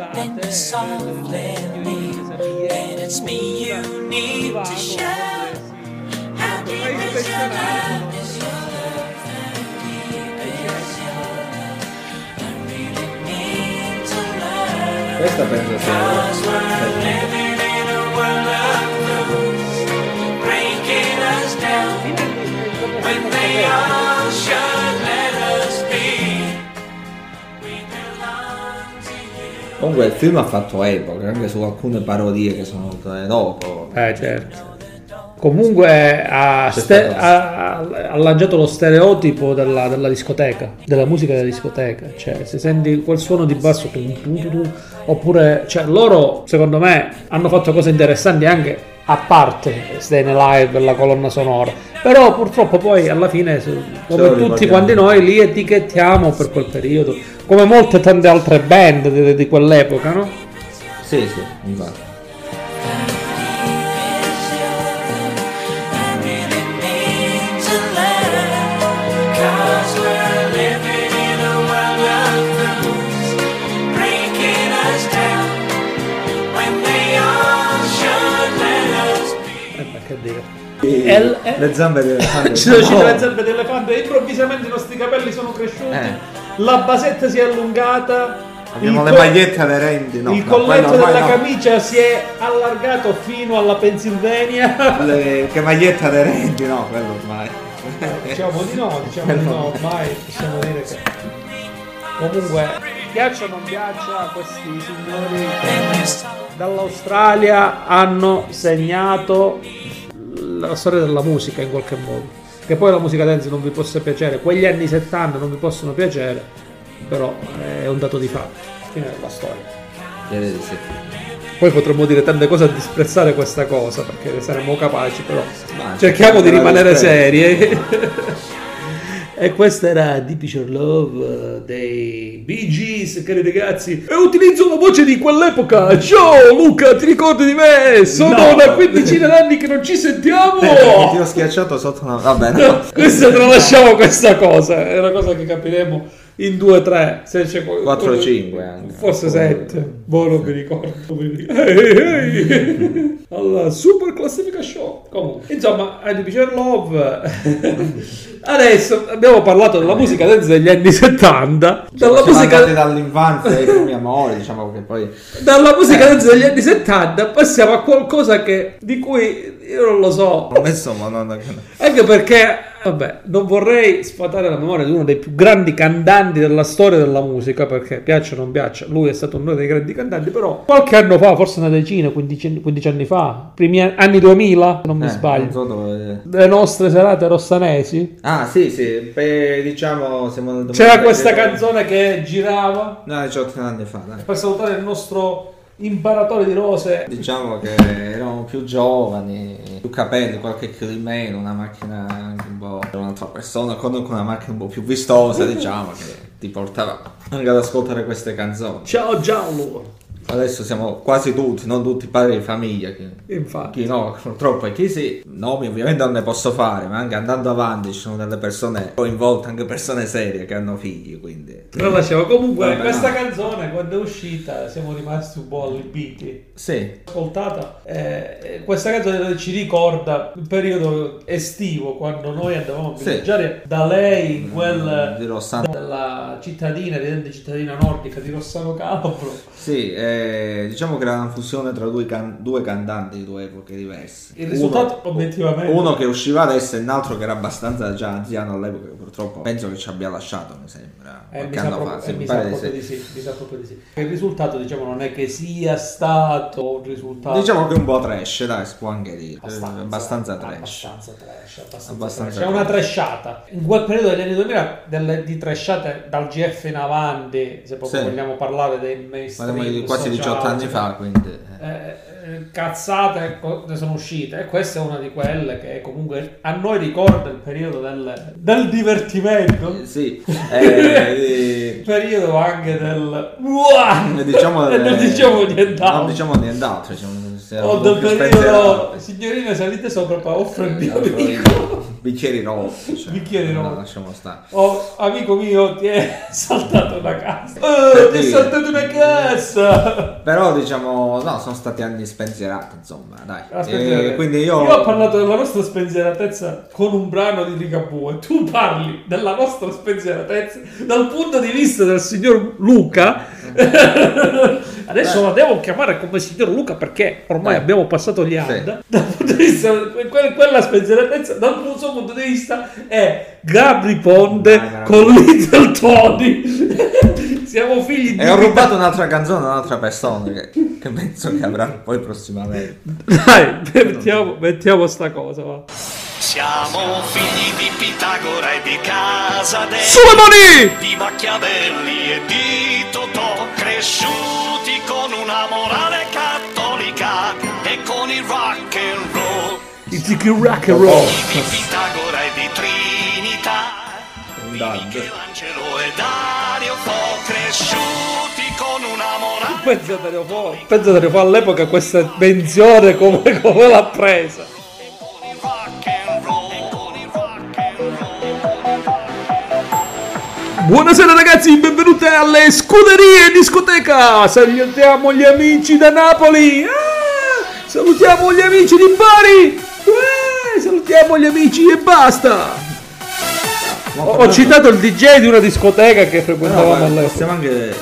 Questa penso sia comunque il film ha fatto epoca anche su alcune parodie che sono venute dopo. Eh certo. Comunque ha, ste- ha, ha lanciato lo stereotipo della, della discoteca, della musica della discoteca, cioè se senti quel suono di basso tu, tu, tu, oppure cioè loro secondo me hanno fatto cose interessanti anche a parte Stay Live, la colonna sonora, però purtroppo poi alla fine come tutti quanti noi li etichettiamo per quel periodo, come molte tante altre band di, di quell'epoca, no? Sì, sì, infatti. Che dire. E El, eh. Le zampe dell'elefante ci sono oh. le zampe dell'elefante e improvvisamente i nostri capelli sono cresciuti, eh. la basetta si è allungata, abbiamo le co- magliette aderenti, no, il no, colletto della no. camicia si è allargato fino alla Pennsylvania, le, che magliette aderenti no, quello ormai diciamo di no, diciamo di no ormai possiamo dire che comunque piaccia o non piaccia, questi signori dall'Australia hanno segnato la storia della musica in qualche modo. Che poi la musica dance non vi possa piacere, quegli anni settanta non vi possono piacere, però è un dato di fatto, fine della storia. Poi potremmo dire tante cose a disprezzare questa cosa, perché ne saremmo capaci, però ma cerchiamo di rimanere serie. E questa era Deep Is Your Love dei Bee Gees, cari ragazzi. E utilizzo la voce di quell'epoca. Ciao Luca, ti ricordi di me? Sono no. una quindicina d'anni che non ci sentiamo. eh, Ti ho schiacciato sotto una... Vabbè, no. Questa tralasciamo, questa cosa è una cosa che capiremo in due tre, se c'è quattro o cinque anche. Forse sette, boh, non mi ricordo. Ehi, ehi. Alla super classifica show. Comunque, insomma, I Deep Love. Adesso abbiamo parlato della musica degli anni settanta, cioè, dalla musica dall'infanzia e mia moglie, diciamo che poi dalla musica eh. degli anni settanta passiamo a qualcosa che di cui io non lo so. Ho messo Madonna, anche perché vabbè, non vorrei sfatare la memoria di uno dei più grandi cantanti della storia della musica, perché piaccia o non piaccia, lui è stato uno dei grandi cantanti, però qualche anno fa, forse una decina, quindici anni fa, primi anni duemila, non mi eh, sbaglio, non so dove... le nostre serate rossanesi. Ah sì sì, beh, diciamo siamo c'era questa vedere... canzone che girava no, diciotto anni fa, dai. Per salutare il nostro imparatore di rose, diciamo che eravamo più giovani, più capelli, qualche chilo di meno, una macchina anche un po', un'altra persona con una macchina un po' più vistosa, diciamo che ti portava anche ad ascoltare queste canzoni. Ciao Giallo. Adesso siamo quasi tutti, non tutti padri di famiglia, chi, infatti, chi no, purtroppo, e chi sì, nomi ovviamente non ne posso fare, ma anche andando avanti ci sono delle persone coinvolte, anche persone serie che hanno figli, quindi tralasciamo. Comunque vabbè, questa no. canzone quando è uscita siamo rimasti un po' allibiti, sì, ascoltata, eh, questa canzone ci ricorda il periodo estivo quando noi andavamo a viaggiare, sì, da lei in quel di Rossano, della cittadina, ridente cittadina nordica di Rossano Calabro, sì, eh, diciamo che era una fusione tra due, can- due cantanti di due epoche diverse. Il risultato uno, obiettivamente uno che usciva adesso e un altro che era abbastanza già anziano all'epoca, che purtroppo penso che ci abbia lasciato, mi sembra, eh, qualche mi anno proprio, fa, eh, mi sa proprio di sì, mi sa proprio di sì. Il risultato, diciamo, non è che sia stato un risultato, diciamo che un po' trash, dai, si può anche dire abbastanza, abbastanza trash, abbastanza trash, abbastanza abbastanza trash. Trash. È una trashata in quel periodo degli anni duemila, delle, di trashate dal G F in avanti, se proprio sì. vogliamo parlare dei mainstream, quasi diciotto anni fa, quindi eh. Eh, cazzate ne sono uscite, e questa è una di quelle che comunque a noi ricorda il periodo del, del divertimento, eh, sì, eh, il periodo anche del ne diciamo, non diciamo nient'altro, non diciamo nient'altro, diciamo, o del periodo signorina salite sopra, pa, offre il mio amico bicchieri rossi, cioè, bicchieri no, lasciamo stare. Oh, amico mio, ti è saltato una cassa. Oh, ti è saltato una cassa. Però diciamo, no, sono stati anni spensierati, insomma, dai. E quindi io... io ho parlato della nostra spensieratezza con un brano di Rigabue, e tu parli della nostra spensieratezza dal punto di vista del signor Luca. Adesso la devo chiamare come signor Luca, perché ormai eh. abbiamo passato gli anni. Sì. Dal punto di vista, quella spensieratezza dal suo punto di vista è Gabri Ponte, ah, con Little Tony. Siamo figli di... E ho rubato un'altra canzone a un'altra persona che, che penso che avrà poi prossimamente. Dai, mettiamo, mettiamo sta cosa, va. Siamo figli di Pitagora e di casa dei... Sulle mani! Di Machiavelli e di Totò, cresciuti con una morale cattolica e con il rock and roll. Il tiki rock and roll di Pitagora e di Trinità, di Michelangelo e Dario Fo, cresciuti con una morale. Penso a Dario Fo, penso a Dario Fo all'epoca, questa pensione come, come l'ha presa. E con il rock and roll, e con il rock and roll. Buonasera ragazzi, benvenuti alle Scuderie Discoteca. Salutiamo gli amici da Napoli, ah, salutiamo gli amici di Bari. Uè, salutiamo gli amici e basta. Ho, ho citato il D J di una discoteca che frequentavamo all'epoca. Possiamo anche,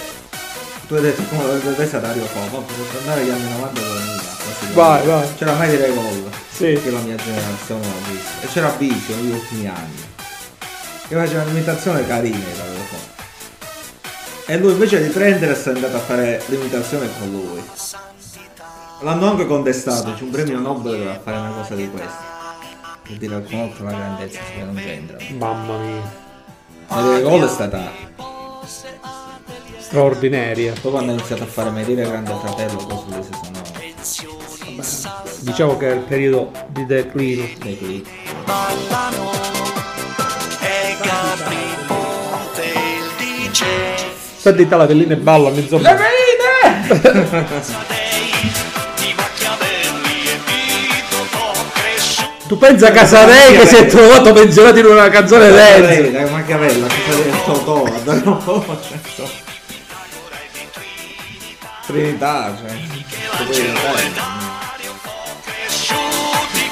tu hai detto come dovrebbe essere Dario Fo, per andare agli anni novanta della mia, vai vai, c'era mai di Revolver, sì, che la mia generazione l'ha vista, e c'era Bici negli ultimi anni che faceva un'imitazione carina di Dario Fo. e lui invece di prendersi è andato a fare l'imitazione con lui. L'hanno anche contestato, c'è un premio Nobel che doveva fare una cosa di questa. Che dire alcun altro una grandezza che non c'entra. Mamma mia. La gol è stata straordinaria. Poi quando ha iniziato a fare Medire Grande Fratello cose lì si sono... Vabbè. Diciamo che è il periodo di declino. Declino. Senti la Tellina e balla mezzo. Le Tu pensa a Casarei che si è trovato pensionato in una canzone lenta? La Machiavella, cosa no? Trinità, cioè.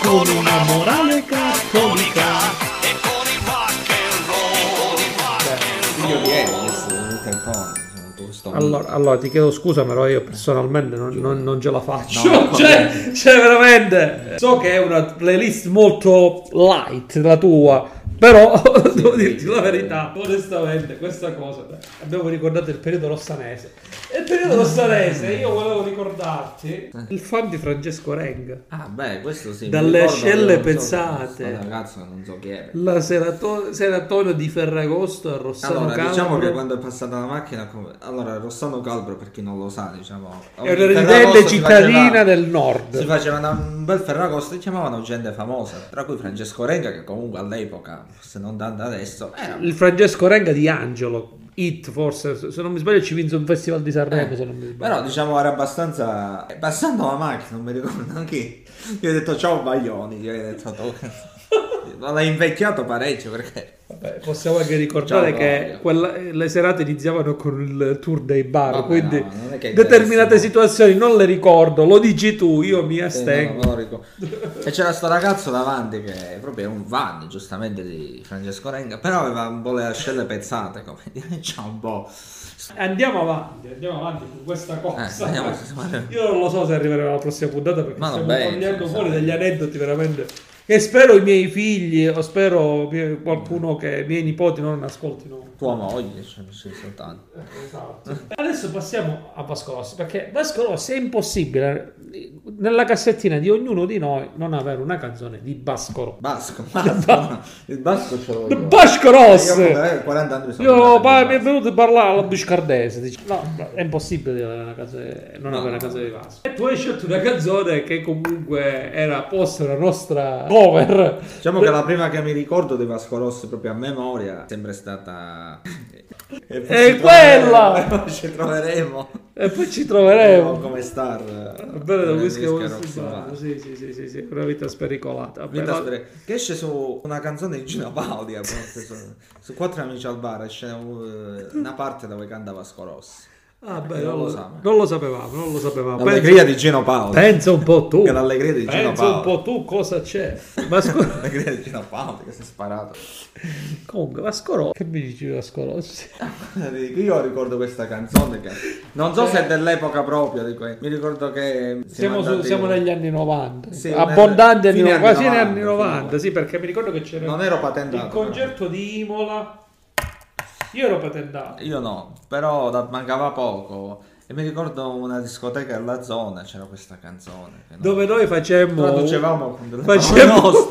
Con una morale cattolica e con i rock and roll. Io direi allora, allora ti chiedo scusa, però io personalmente non, non, non ce la faccio. No, cioè, cioè, veramente. So che è una playlist molto light la tua, però sì, devo dirti la verità, onestamente, questa cosa. Abbiamo ricordato il periodo rossanese. E il periodo rossanese, io volevo ricordarti il fan di Francesco Renga. Ah, beh, questo sì. Dalle ascelle pezzate. So, ragazzo, non so chi è. La serato- seratoria di Ferragosto a Rossano allora, Calbro. Allora, diciamo che quando è passata la macchina. Allora, Rossano Calbro, per chi non lo sa, diciamo. È una ridelle cittadina faceva, del nord. Si faceva una, un bel Ferragosto e chiamavano gente famosa, tra cui Francesco Renga, che comunque all'epoca, se non da adesso, era... il Francesco Renga di Angelo. Hit forse, se non mi sbaglio ci vinse un festival di Sanremo, eh, se non mi sbaglio. Però diciamo era abbastanza... Passando la macchina, non mi ricordo anche io. Io ho detto ciao Baglioni, gli ho detto... Non l'hai invecchiato parecchio perché... Vabbè, possiamo anche ricordare ciao, che quella, le serate iniziavano con il tour dei bar, vabbè, quindi no, non determinate situazioni non le ricordo, lo dici tu, io mi astengo. Eh, no, no, e c'era sto ragazzo davanti che è proprio un van, giustamente, di Francesco Renga, però aveva un po' le ascelle pezzate, come c'è un po'. Andiamo avanti, andiamo avanti con questa cosa. Eh, andiamo, io non lo so se arriveremo alla prossima puntata perché ma stiamo tornando fuori degli aneddoti veramente... E spero i miei figli, o spero qualcuno che i miei nipoti non ascoltino. Tua moglie, cioè, soltanto. Esatto. Adesso passiamo a Vasco Rossi, perché Vasco Rossi è impossibile nella cassettina di ognuno di noi non avere una canzone di Vasco Rossi. Vasco, Vasco. Il Vasco ce l'ho io. Vasco Rossi! Io, quaranta anni io pa- mi è venuto a parlare la biscardese, dice, no, è impossibile avere una canzone, non no, avere una canzone di Vasco. E tu hai scelto una canzone che comunque era posta alla nostra... Over. Diciamo che la prima che mi ricordo di Vasco Rossi proprio a memoria è sempre stata e, e quella troveremo, e poi ci troveremo e poi ci troveremo come star bello sì, sì, sì, sì, sì, una vita spericolata vita però... sper- che esce su una canzone di Gino Paoli su, su Quattro Amici al Bar esce una parte dove canta Vasco Rossi. Ah, beh, non, lo, lo non lo sapevamo, non lo sapevamo. L'allegria penso, di Gino Paoli. Pensa un po' tu. Che l'allegria di Gino pensa Paoli. Pensa un po' tu cosa c'è. Vasco... l'allegria di Gino Paoli che si è sparato. Comunque, Vasco Rossi. Che mi dici Vasco Rossi? Io ricordo questa canzone che non so eh. se è dell'epoca proprio. Di que... Mi ricordo che siamo, siamo, su, andati... siamo negli anni novanta. Sì, abbondante nel... anni novanta, quasi negli anni novanta. Sì, perché mi ricordo che c'era non ero patentato, il concerto però. Di Imola. Io ero patentato. Io no, però mancava poco. E mi ricordo una discoteca alla zona, c'era questa canzone. Che dove no, noi facemmo un, facemmo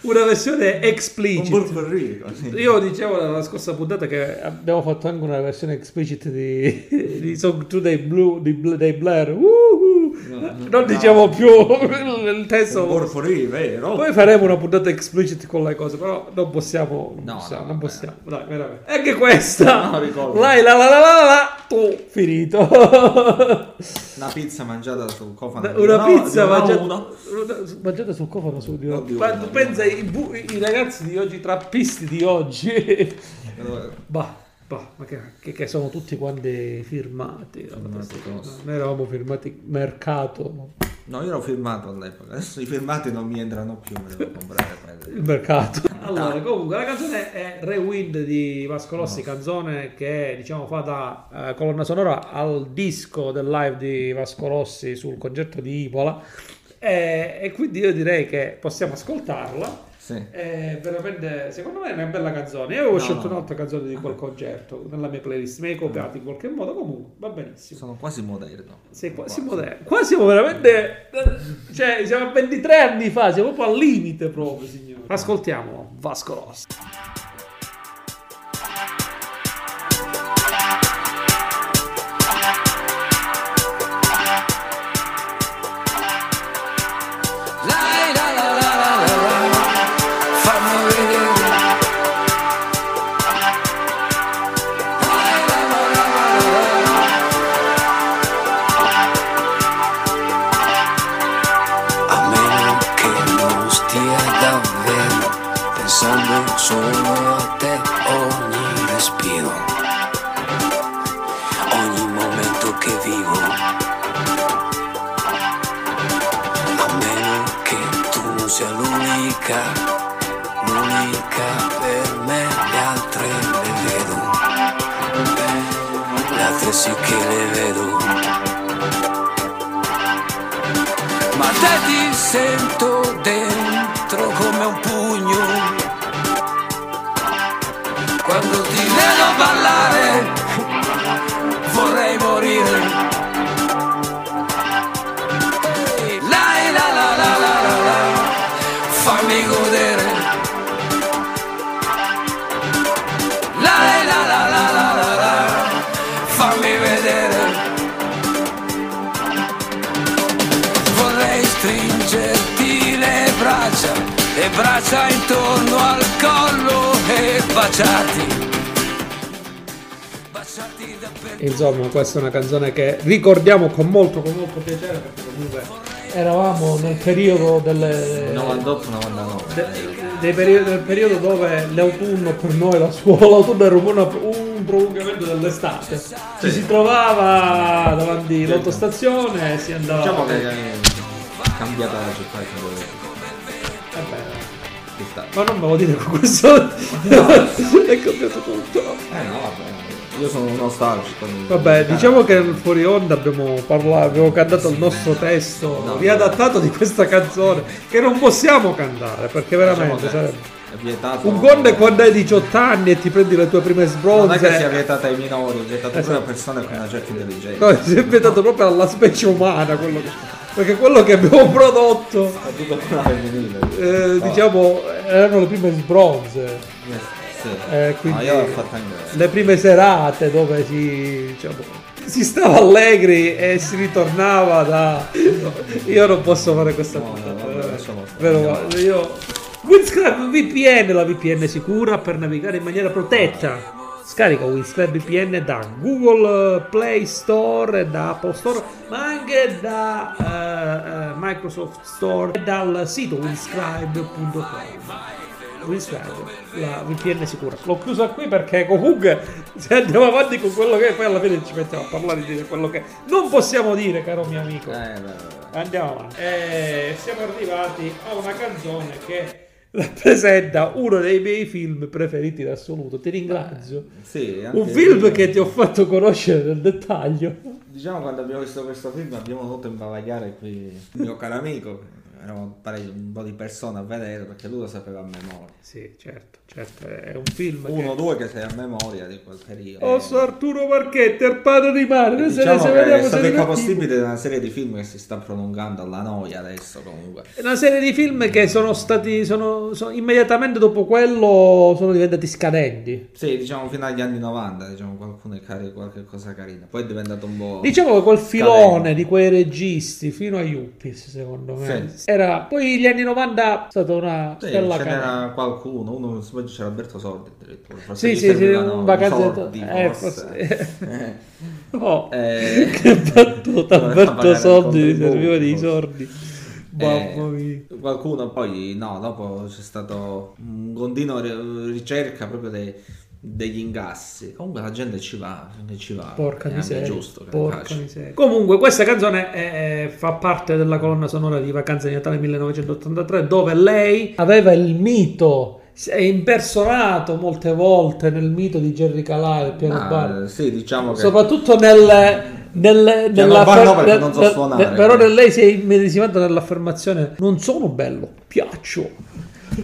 una versione explicit. Un burferrico, sì. Io dicevo nella scorsa puntata che abbiamo fatto anche una versione explicit di, di Song to dei Blue, di Blur. Uh-huh. No, non no, diciamo no. più il testo. Burferrico, vero? Poi faremo una puntata explicit con le cose, però non possiamo. Non no, possiamo. No, non possiamo. No. Dai, veramente. Anche questa. No, ricordo. Lai, la, la, la, la, la. Tu, finito. Una pizza mangiata sul cofano una no, pizza mangiata, una mangiata sul cofano su di oggi. Ma tu pensa i, bu- i ragazzi di oggi, i trappisti di oggi bah, bah, ma che, che, che sono tutti quanti firmati, firmati noi eravamo firmati mercato. No, io l'ho firmato all'epoca, adesso i firmati non mi entrano più, me devo comprare il mercato. Allora, comunque la canzone è Rewind di Vasco Rossi, no. canzone che diciamo fa da eh, colonna sonora al disco del live di Vasco Rossi sul concerto di Imola e, e quindi io direi che possiamo ascoltarla. Sì. È veramente, secondo me è una bella canzone. Io avevo no, scelto no. un'altra canzone di quel concerto nella mia playlist, mi hai copiato in qualche modo, comunque va benissimo. Sono quasi moderno. Sei quasi, quasi moderno. Qua siamo veramente, cioè siamo a ventitré anni fa, siamo proprio al limite proprio, signore. Ascoltiamo Vasco Rossi. Braccia intorno al collo e baciati. Baciati da per... Insomma, questa è una canzone che ricordiamo con molto, con molto piacere, perché comunque eravamo nel periodo delle novantotto novantanove de, dei periodi, del periodo dove l'autunno per noi, la scuola, l'autunno era una, un prolungamento dell'estate. Ci sì. si trovava davanti all'autostazione e si andava. Diciamo che è cambiata la città. Ma non me lo dire con questo. No. È cambiato tutto. Eh no, vabbè. Io sono uno nostalgico. Vabbè, diciamo che fuori onda abbiamo parlato, abbiamo cantato il nostro testo no, riadattato no. di questa canzone che non possiamo cantare perché veramente sarebbe è vietato. Un conto è quando hai diciotto anni e ti prendi le tue prime sbronze. Non è che sia vietata ai minori, è vietato esatto. proprio a persone con una certa intelligenza. No, si è vietato proprio alla specie umana quello che. Perché quello che abbiamo prodotto eh, diciamo erano le prime sbronze eh, quindi le prime serate dove si diciamo si stava allegri e si ritornava da io non posso fare questa cosa no, no, io Windscribe V P N, la V P N sicura per navigare in maniera protetta. Scarica Windscribe V P N da Google Play Store e da Apple Store, ma anche da uh, uh, Microsoft Store e dal sito windscribe punto com. Windscribe, la V P N sicura. L'ho chiusa qui perché comunque se andiamo avanti con quello che poi alla fine ci mettiamo a parlare di quello che non possiamo dire, caro mio amico. Andiamo avanti. E siamo arrivati a una canzone che rappresenta uno dei miei film preferiti in assoluto. Ti ringrazio. Beh, sì, un film io... che ti ho fatto conoscere nel dettaglio. Diciamo quando abbiamo visto questo film abbiamo dovuto imbavagliare qui il mio caro amico, eravamo un po' di persone a vedere perché lui lo sapeva a memoria. Sì, certo, certo, è un film uno o che... due che sei a memoria di quel periodo. Osso Arturo Marchetti, il padre di mare. Diciamo se che è stato il capostipite di una serie di film che si sta prolungando alla noia adesso comunque. Una serie di film che sono stati, sono, sono immediatamente dopo quello sono diventati scadenti. Sì, diciamo fino agli anni novanta, diciamo qualcuno è cari, qualche cosa carina. Poi è diventato un po'... Diciamo che quel filone scadente di quei registi fino a Yuppies, secondo me. Sì. Era poi gli anni novanta è stata una sì, stella ce n'era qualcuno, uno c'era Alberto Sordi addirittura. Forse sì, sì, sì, un vacanzetto. Eh, forse. Eh. Oh, eh. Che battuta, Alberto Sordi serviva dei sordi. Eh, qualcuno poi no, dopo c'è stato un gondino ricerca proprio dei degli ingassi. Comunque la gente ci va, ci va. Porca miseria, giusto, porca miseria. Comunque questa canzone è, fa parte della colonna sonora di Vacanze di Natale millenovecentottantatré, dove lei aveva il mito, si è impersonato molte volte nel mito di Jerry Calà, il piano ah, bar. Sì, diciamo che soprattutto nel nel, nella bar, no, nel, non so suonare, nel però lei si è immedesimato nell'affermazione non sono bello, piaccio.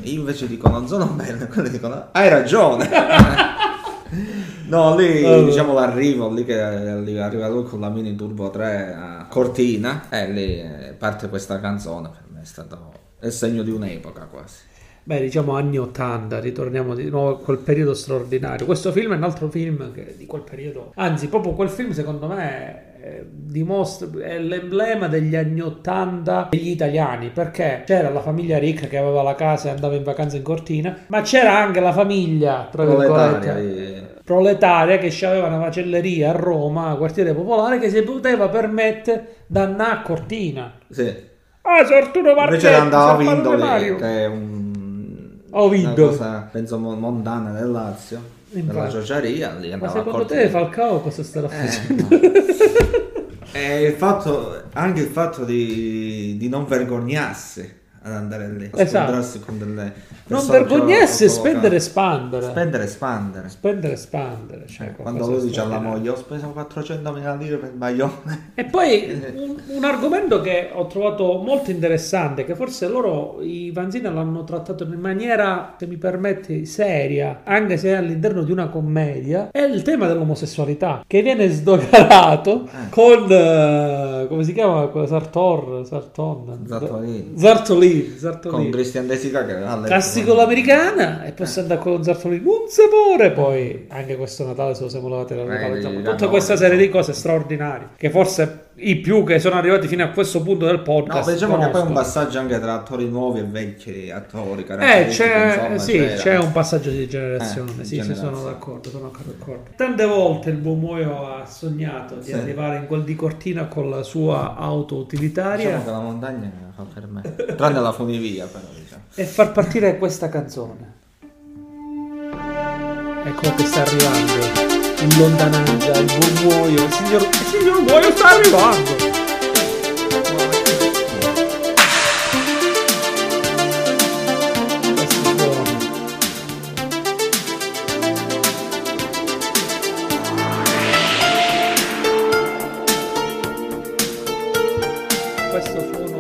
Io invece dico non sono belle, quello dicono hai ragione. No, lì uh. diciamo l'arrivo, lì che lì arriva lui con la Mini Turbo tre a Cortina e lì parte questa canzone, per me è stato il segno di un'epoca quasi. Beh, diciamo anni ottanta, ritorniamo di nuovo a quel periodo straordinario. Questo film è un altro film che di quel periodo, anzi proprio quel film secondo me è, dimostra, è l'emblema degli anni ottanta degli italiani, perché c'era la famiglia ricca che aveva la casa e andava in vacanza in Cortina, ma c'era anche la famiglia proletaria, eh, proletaria che aveva una macelleria a Roma, quartiere popolare, che si poteva permettere di andare a Cortina. Sì. Ah, Sortuno Marchetti, invece andava a Vindoli, che è un Ovidio. Una cosa, penso, mondana del Lazio, della ciociaria, lì andava. Ma secondo te Falcao cosa starà facendo? Eh, no. E il fatto, anche il fatto di, di non vergognarsi ad andare lì, a esatto. scontrarsi con delle non vergognarsi, spendere e espandere, spendere e espandere, spendere e espandere, cioè, eh, quando lui dice alla moglie ho speso quattrocentomila lire per il maglione. E poi un, un argomento che ho trovato molto interessante, che forse loro i Vanzina l'hanno trattato in maniera, se mi permetti, seria, anche se all'interno di una commedia, è il tema dell'omosessualità che viene sdoganato eh. con eh, come si chiama Sartor Sarton Sartolini Sartolini Zartolini. Con Christian De Sica che ha classico l'americana e posso andare con Zartolini un sapore, poi anche questo Natale se lo siamo lavati la Natale, insomma, tutta questa serie di cose straordinarie che forse i più che sono arrivati fino a questo punto del podcast, no, diciamo conosco. Che poi è un passaggio anche tra attori nuovi e vecchi attori, eh, c'è, insomma, sì, c'è, c'è un passaggio di generazione, eh, sì, generazione. Sì, sono d'accordo, sono d'accordo. Tante volte il buon Muoio ha sognato di sì. arrivare in quel di Cortina con la sua auto utilitaria, diciamo che la montagna fa per me tranne la funivia però, diciamo. E far partire questa canzone, ecco che sta arrivando in lontananza, il buon Muoio, il signor, il signor Muoio sta arrivando. Questo suono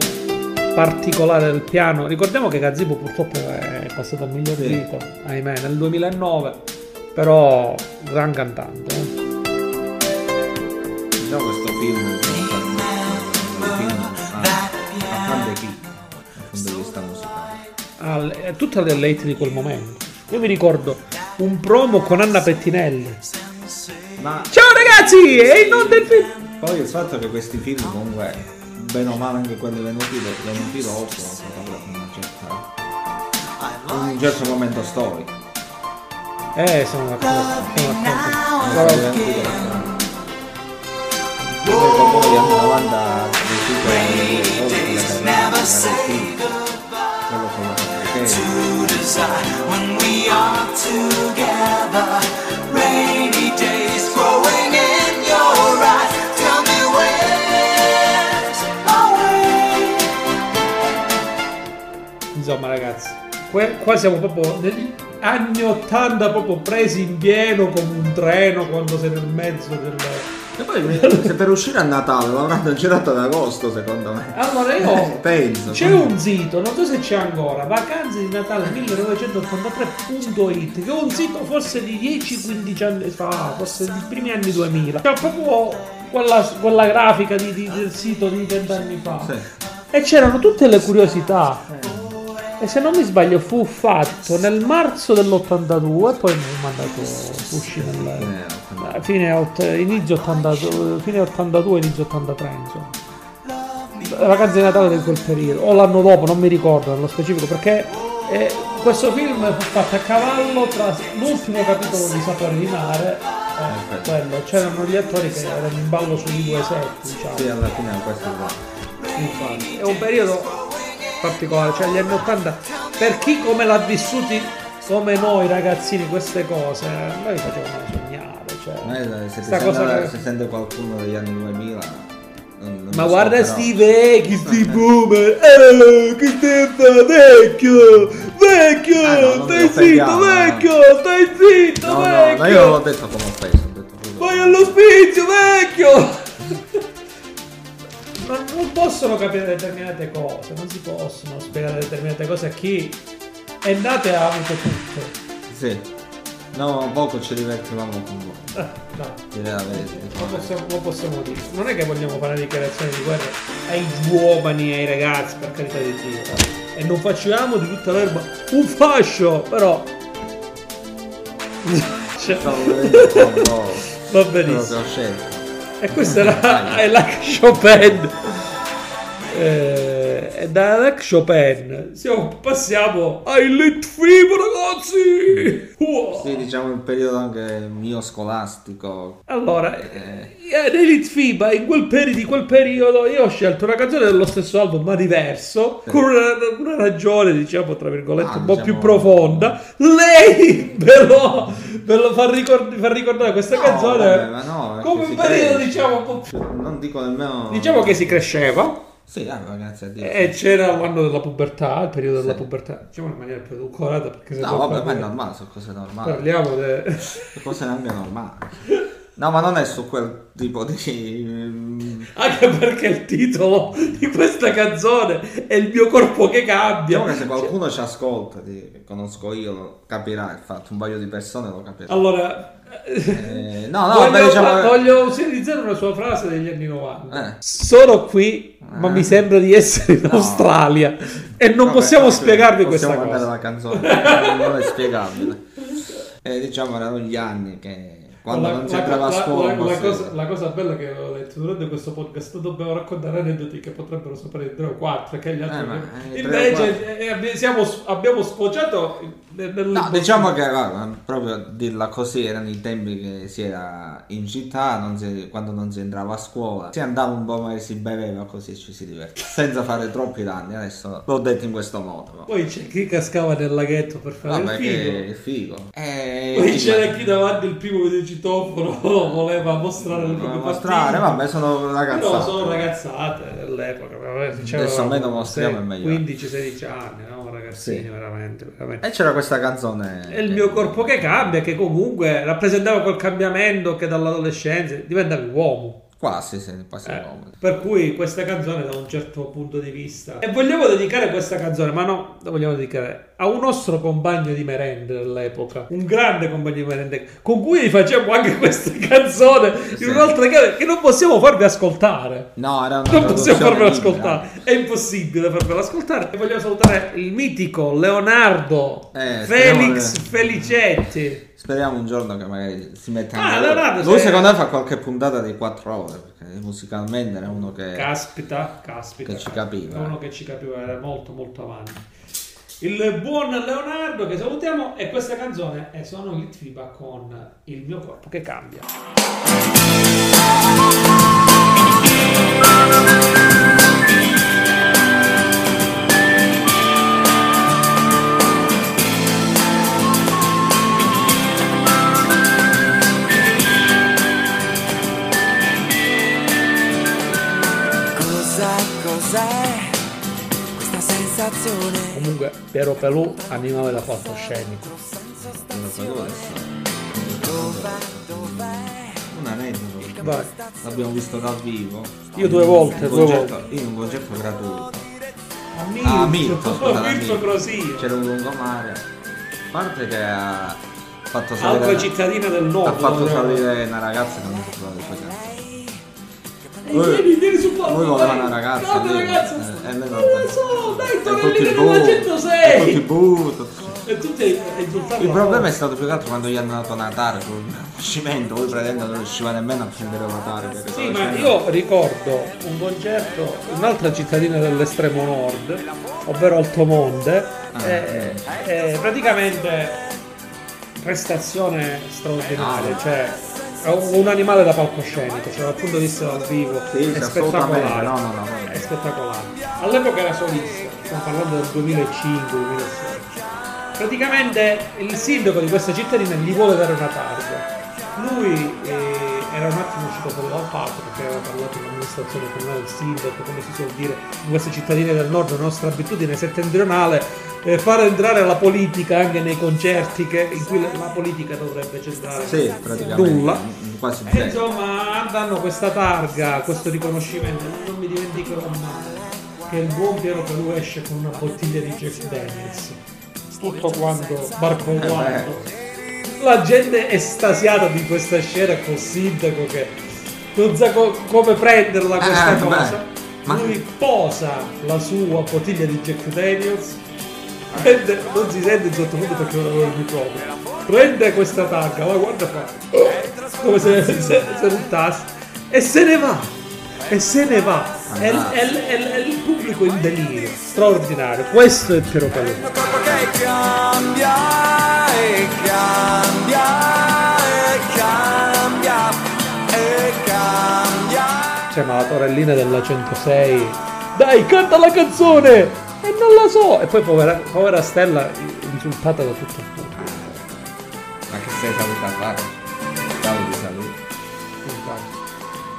particolare del piano, ricordiamo che Gazzibo purtroppo è passato a miglior vita, ahimè, nel duemilanove. Però gran cantante, eh. Diciamo questo film ha grande chicco dal punto di vista musicale, ah, tutta le late di quel momento. Io mi ricordo un promo con Anna Pettinelli, ma ciao ragazzi, è il non del film. Poi il fatto che questi film comunque bene o male anche quelli venuti venuti dopo una certa, un certo momento storico. Eh, sono d'accordo, sono d'accordo. Insomma, ragazzi, qua siamo proprio anni ottanta proprio presi in pieno come un treno quando sei nel mezzo del... E poi se per uscire a Natale l'avranno girato ad agosto secondo me. Allora io eh, penso c'è un sito, non so se c'è ancora, vacanze di Natale millenovecentottantatré punto it, che è un sito forse di dieci quindici anni fa, forse dei primi anni duemila, c'è proprio quella, quella grafica di, di, del sito di vent'anni fa, sì. E c'erano tutte le curiosità, eh. E se non mi sbaglio fu fatto nel marzo dell'ottantadue, poi mi è mandato uscì nel fine ottantadue, fine ottantadue, inizio ottantatré, insomma. La vacanza di Natale di quel periodo, o l'anno dopo, non mi ricordo nello specifico, perché eh, questo film fu fatto a cavallo tra l'ultimo capitolo di Sapore di Mare e eh, quello. C'erano gli attori che erano in ballo sui due set, diciamo. Sì, alla fine questo qua. Infatti, è un periodo particolare, cioè gli anni ottanta, per chi come l'ha vissuti come noi ragazzini queste cose, noi facevamo sognare, cioè, eh, se, sta cosa sembra, che... se sente qualcuno degli anni duemila non, non ma guarda so, sti però... vecchi, sti boomer, eh, che te fa vecchio vecchio, ah, no, stai zitto vecchio, no. stai zitto no, vecchio no, no, io l'ho detto come ho preso, ho detto pure... vai all'ospizio vecchio. Non possono capire determinate cose, non si possono spiegare determinate cose a chi è nato e ha avuto tutto. Sì. No, poco ci divertivamo con voi. Eh, no. Direi la verità. Lo possiamo, lo possiamo dire. Non è che vogliamo fare dichiarazioni di guerra ai giovani, ai ragazzi, per carità di Dio. E non facciamo di tutta l'erba un fascio, però. Cioè... Va benissimo. E questa è la, è la Chopin. Eh, e da Chopin siamo, passiamo ai Litfiba, ragazzi. Wow. Sì, diciamo il periodo anche mio scolastico. Allora, eh. Eh, nei Litfiba, in quel periodo, di quel periodo, io ho scelto una canzone dello stesso album ma diverso, sì, con una, una ragione, diciamo, tra virgolette, ah, un po' diciamo... più profonda. Lei però ve lo fa ricord- far ricordare questa no, canzone vabbè, ma no, come un periodo, cresce. Diciamo, un po' più... Non dico nemmeno... Diciamo che si cresceva. Sì, ah, ragazzi, addio. E c'era l'anno della pubertà, il periodo sì. della pubertà, diciamo in maniera più edulcorata perché se no vabbè parliamo... ma è normale, sono cose normali, parliamo de... di cose anche normali. No, ma non è su quel tipo di... Anche perché il titolo di questa canzone è il mio corpo che cambia. Diciamo che se qualcuno cioè... ci ascolta, che conosco io, capirà, infatti un paio di persone lo capirà. Allora... Eh, no, no, voglio, beh, diciamo... voglio utilizzare una sua frase degli anni novanta. Eh. Sono qui, ma eh. mi sembra di essere in no. Australia e non Vabbè, possiamo no, spiegarvi possiamo questa cosa. La canzone non è spiegabile. Eh, diciamo erano gli anni che quando la, non sembrava la, scuola. La, la, cosa, la cosa bella che ho detto durante questo podcast, dobbiamo raccontare aneddoti che potrebbero sapere tre o quattro, che gli altri. Eh, ma, invece eh, siamo, abbiamo sfoggiato. No, diciamo che guarda, proprio dirla così, erano i tempi che si era in città, non si, quando non si entrava a scuola, si andava un po' magari si beveva così ci si divertiva senza fare troppi danni. Adesso l'ho detto in questo modo, no? Poi c'è chi cascava nel laghetto per fare Vabbè, il figo, che figo. E... poi c'era ma... chi davanti il primo videocitofono voleva mostrare le proprie mostrare, vabbè sono ragazzate no, sono ragazzate all'epoca, diciamo, adesso meno mostriamo è meglio quindici sedici anni, no ragazzini, sì. veramente, veramente e c'era questa canzone è il mio corpo che cambia, che comunque rappresentava quel cambiamento che dall'adolescenza diventavi uomo quasi, se ne passa eh, uomo. Per cui questa canzone da un certo punto di vista, e vogliamo dedicare questa canzone, ma no, la vogliamo dedicare a un nostro compagno di merende dell'epoca, un grande compagno di merende con cui facciamo anche questa canzone sì. in un'altra canzone che non possiamo farvi ascoltare. No, era una non possiamo farvela ascoltare, è impossibile farvela ascoltare. E vogliamo salutare il mitico Leonardo eh, Felix speriamo... Felicetti. Speriamo un giorno che magari si metta in ah, Leonardo, lui se... secondo me fa qualche puntata di quattro ore, perché musicalmente era uno che caspita, caspita che ci capiva, uno che ci capiva, era molto molto avanti il buon Leonardo, che salutiamo. E questa canzone è Sono Litfiba con Il mio corpo che cambia. Comunque Piero Pelù animava la foto scenica. Un aneddoto. L'abbiamo visto dal vivo. Io due volte, due volte. Io un concerto gratuito. A Milto Crosì. C'era un lungomare. A parte che ha fatto salire. Altra cittadina del nord. Ha fatto salire una ragazza che non si trova di questa. Vieni, vieni su qua, lui voleva una ragazza, dai, lui, ragazza eh, eh, non lo so, dai, tornellino novecentosei e tutti butto e tutti esultavano. Il problema è stato più che altro quando gli hanno dato una targa con un cimento, lui praticamente non riusciva nemmeno a prendere una targa. Sì, ma c'era. Io ricordo un concerto in un'altra cittadina dell'estremo nord, ovvero Altomonte, ah, eh, eh. Eh, praticamente prestazione straordinaria, ah, cioè un animale da palcoscenico, cioè dal punto di vista dal vivo sì, è spettacolare, no, no, no, no. È spettacolare. All'epoca era solista, stiamo parlando del duemilacinque duemilasei. Praticamente il sindaco di questa cittadina gli vuole dare una targa. Lui eh, era un attimo uscito fuori dal palco perché aveva parlato con l'amministrazione comunale, il sindaco, come si suol dire in queste cittadine del nord, la nostra abitudine settentrionale. Eh, far entrare la politica anche nei concerti che, in cui la, la politica dovrebbe centrare sì, nulla quasi e, insomma danno questa targa, questo riconoscimento. Non mi dimenticherò mai che il buon Piero Pelù esce con una bottiglia di Jack Daniels tutto quanto barco quanto. Eh la gente è estasiata di questa scena col sindaco che non sa co- come prenderla questa eh, cosa. Ma... lui posa la sua bottiglia di Jack Daniels, prende, non si sente in sottofondo perché non aveva il microfono, prende questa taglia, ma guarda qua, come se, se, se ruttasse, e se ne va. E se ne va, è, è, è, è il pubblico in delirio, straordinario, questo è il Piero Pelù. Cioè, ma la torellina della centosei, dai, canta la canzone, e non la so, e poi povera, povera Stella insultata da tutto il pubblico. Ma che sei saluta a fare? Salute, salute.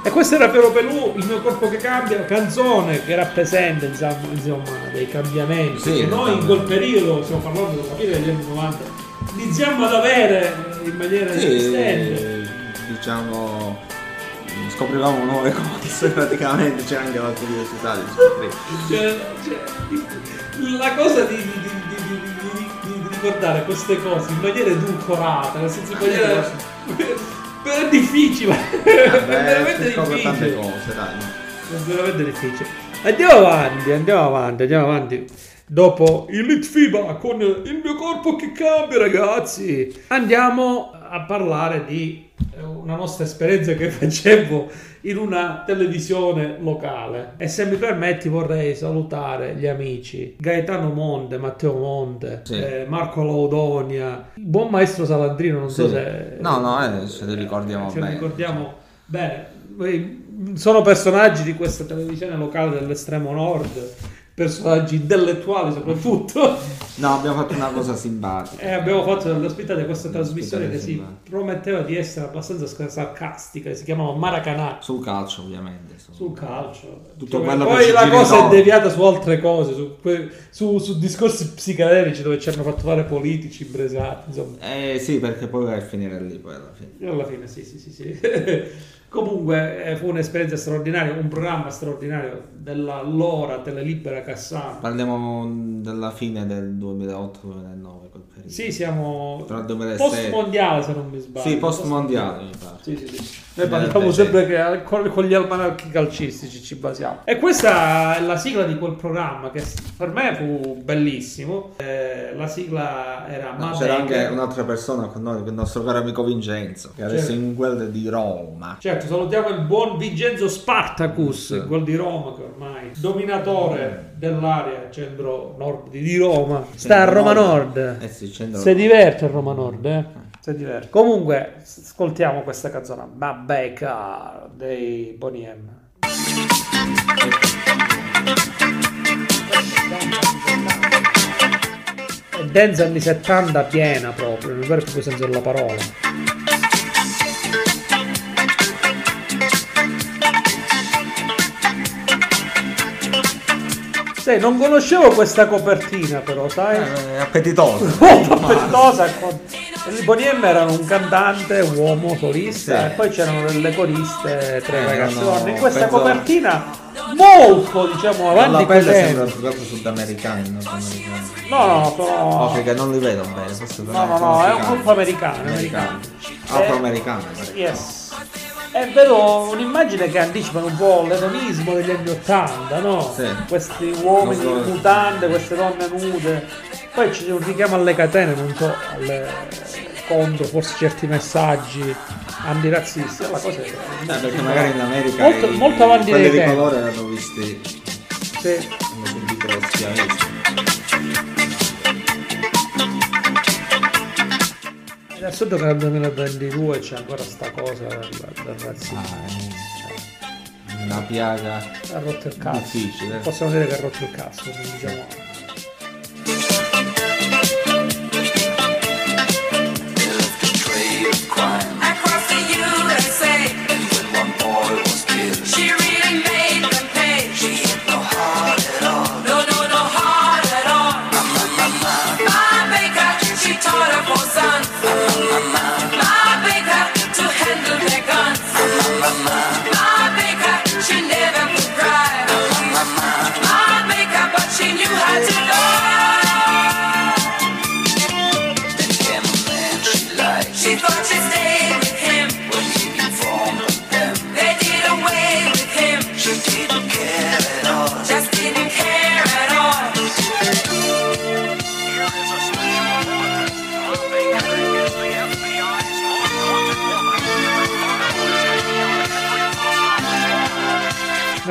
E questo era Piero Pelù, il mio corpo che cambia, canzone che rappresenta insomma dei cambiamenti. Sì, noi in quel periodo, stiamo parlando della fine degli anni novanta, iniziamo ad avere in maniera sì, esistente. Diciamo, scoprivamo nuove cose praticamente, c'era anche la curiosità di scoprire. Cioè, cioè, la cosa di, di, di, di, di, di, di ricordare queste cose in maniera edulcorata, nel senso in maniera... è difficile, eh beh, è veramente difficile tante cose, dai. È veramente difficile. Andiamo avanti, andiamo avanti, andiamo avanti. Dopo il Litfiba con il mio corpo che cambia, ragazzi, andiamo a parlare di una nostra esperienza che facevo in una televisione locale. E se mi permetti vorrei salutare gli amici Gaetano Monte, Matteo Monte, sì. eh, Marco Laudonia, il buon maestro Salandrino, non sì. so se... No, no, eh, se li ricordiamo eh, bene. Se ricordiamo cioè. bene. Sono personaggi di questa televisione locale dell'estremo nord, personaggi intellettuali soprattutto. No, abbiamo fatto una cosa simpatica. E abbiamo fatto l'ospitale questa l'ospitale trasmissione che si prometteva di essere abbastanza sarcastica, si chiamava Maracanà. Sul calcio ovviamente. Sul, sul calcio. Tutto cioè, quello poi che la cosa intorno. È deviata su altre cose, su, su, su discorsi psichedelici dove ci hanno fatto fare politici, impresati, insomma. Eh sì, perché poi vai a finire lì poi alla fine. Alla fine sì, sì, sì, sì. Comunque fu un'esperienza straordinaria, un programma straordinario dell'allora Telelibera Cassano. Parliamo della fine del duemilaotto duemilanove quel periodo. Sì, siamo post mondiale se non mi sbaglio. Sì, post mondiale mi pare. Sì, sì, sì. Noi parliamo sempre che con gli almanacchi calcistici ci basiamo. E questa è la sigla di quel programma che per me fu bellissimo. Eh, la sigla era no, c'era anche un'altra persona con noi, il nostro caro amico Vincenzo, che adesso certo. è in quel di Roma. Certo, salutiamo il buon Vincenzo Spartacus, il gol di Roma che ormai dominatore dell'area centro-nord di Roma. Sta a Roma Nord. Eh sì, si diverte a Roma Nord, eh? Si diverte. Comunque, ascoltiamo questa canzone, Babbeca dei Boney M. E dance anni settanta piena proprio, nel vero e proprio senso della parola. Sai, non conoscevo questa copertina però, sai? Eh, appetitosa. Molto appetitosa. Il Boney M erano un cantante, un uomo solista, sì. e poi c'erano delle coriste, tre eh, ragazze donne. In questa penso... copertina molto, diciamo, avanti. La pelle sembra più che sudamericani, non sudamericani. No, no, sono... No, perché non li vedo bene. Questo no, no, no, è un gruppo americano. Americano. Afroamericano. Eh, yes. E vedo un'immagine che anticipa un po' l'eronismo degli anni ottanta, no? Sì. Questi uomini in mutande, queste donne nude. Poi c'è un richiamo alle catene, non so, alle... contro forse certi messaggi antirazzisti. La cosa è... Eh, perché magari in America molto, i... molto avanti quelli di colore erano visti... Sì. Hanno subito lo schiavismo. Nel sud che nel duemilaventidue c'è ancora sta cosa del razzismo. Ah, è una piaga. Ha rotto il cazzo. Difficile. Possiamo dire che ha rotto il cazzo, diciamo. My makeup, but she knew how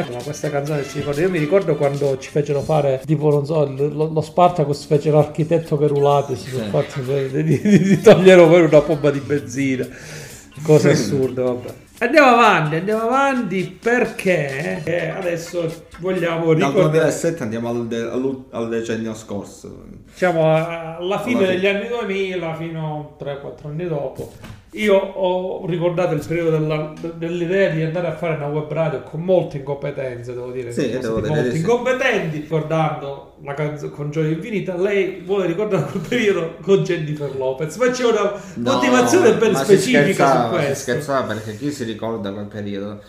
ma questa canzone si ricorda. Io mi ricordo quando ci fecero fare, tipo, non so, lo, lo Spartacus fece l'architetto Perulati, si sono fatti di, di, di togliere poi una pompa di benzina, cose assurde, vabbè. Andiamo avanti, andiamo avanti perché eh, adesso vogliamo ricordare... Dal duemilasette andiamo al, de- al-, al decennio scorso. Diciamo alla fine alla degli fine. anni duemila fino a tre quattro anni dopo. Io ho ricordato il periodo della, dell'idea di andare a fare una web radio con molte incompetenze, devo dire, sì, devo dire molti sì. incompetenti, ricordando la canzone con Gioia Infinita. Lei vuole ricordare quel periodo con Jennifer Lopez, ma c'è una no, motivazione ben specifica su questo. Si scherzava, perché chi si ricorda quel periodo?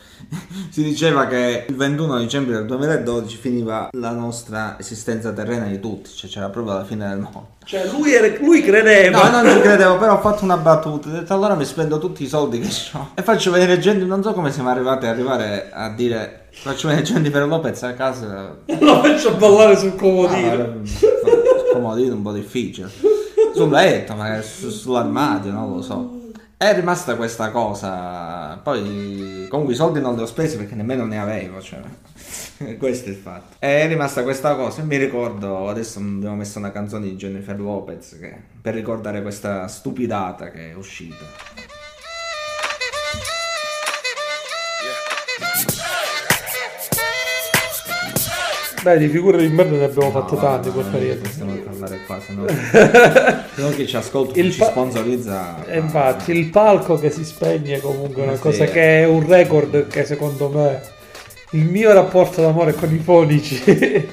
Si diceva che il ventuno dicembre del duemiladodici finiva la nostra esistenza terrena di tutti, cioè c'era proprio la fine del mondo. Cioè lui, era, lui credeva. No, non ci credevo, però ho fatto una battuta, ho detto allora mi spendo tutti i soldi che ho e faccio vedere gente, non so come siamo arrivati ad arrivare a dire faccio vedere gente per Lopez a casa, lo faccio ballare sul comodino, ah, sul comodino un po' difficile, sul letto, magari su, sull'armadio, non lo so. È rimasta questa cosa, poi comunque i soldi non li ho spesi perché nemmeno ne avevo, cioè questo è il fatto. È rimasta questa cosa e mi ricordo, adesso abbiamo messo una canzone di Jennifer Lopez che, per ricordare questa stupidata che è uscita. Beh, di figure di merda ne abbiamo no, fatte tante in quel periodo. Stiamo a parlare qua, se no chi ci ascolta il ci sponsorizza. E infatti, il palco che si spegne comunque è una sì, cosa che è un record che secondo me... Il mio rapporto d'amore con i fonici,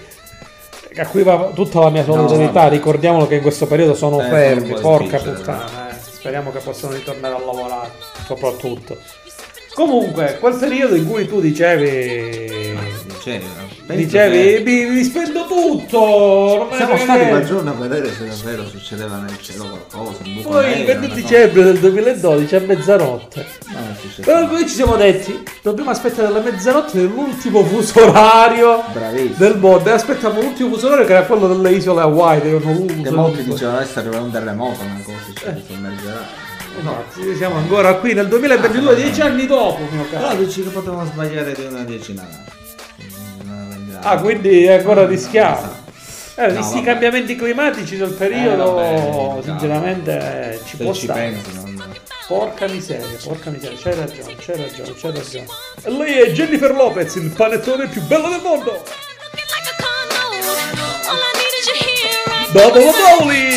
a cui va tutta la mia solidarietà, no, ricordiamolo che in questo periodo sono eh, fermi, porca puttana, eh. Speriamo che possano ritornare a lavorare, soprattutto. Comunque, quel periodo in cui tu dicevi... Dicevi, dicevi che... mi, mi spendo tutto! Siamo stati quel giorno a vedere se davvero succedeva nel cielo qualcosa. Poi il venti dicembre del duemiladodici a mezzanotte. No, però poi ci siamo detti, dobbiamo aspettare la mezzanotte dell'ultimo fuso orario. Bravissimo. Del mondo. E aspettiamo l'ultimo fuso orario che era quello delle isole Hawaii. Che, che molti dicevano adesso arriverà un terremoto, ma cosa succede? Sommergerà. No, siamo ancora qui nel duemilaventidue, ah, dieci anni dopo, mio caro. Però dici che potevamo sbagliare di una decina. Ah, quindi è ancora rischiato. Eh, no, questi cambiamenti climatici del periodo, eh, vabbè, sinceramente, no, ci può ci stare. Penso, non... Porca miseria, porca miseria, c'hai ragione, c'hai ragione, c'hai ragione. E lei è Jennifer Lopez, il panettone più bello del mondo. Dopo Paoli!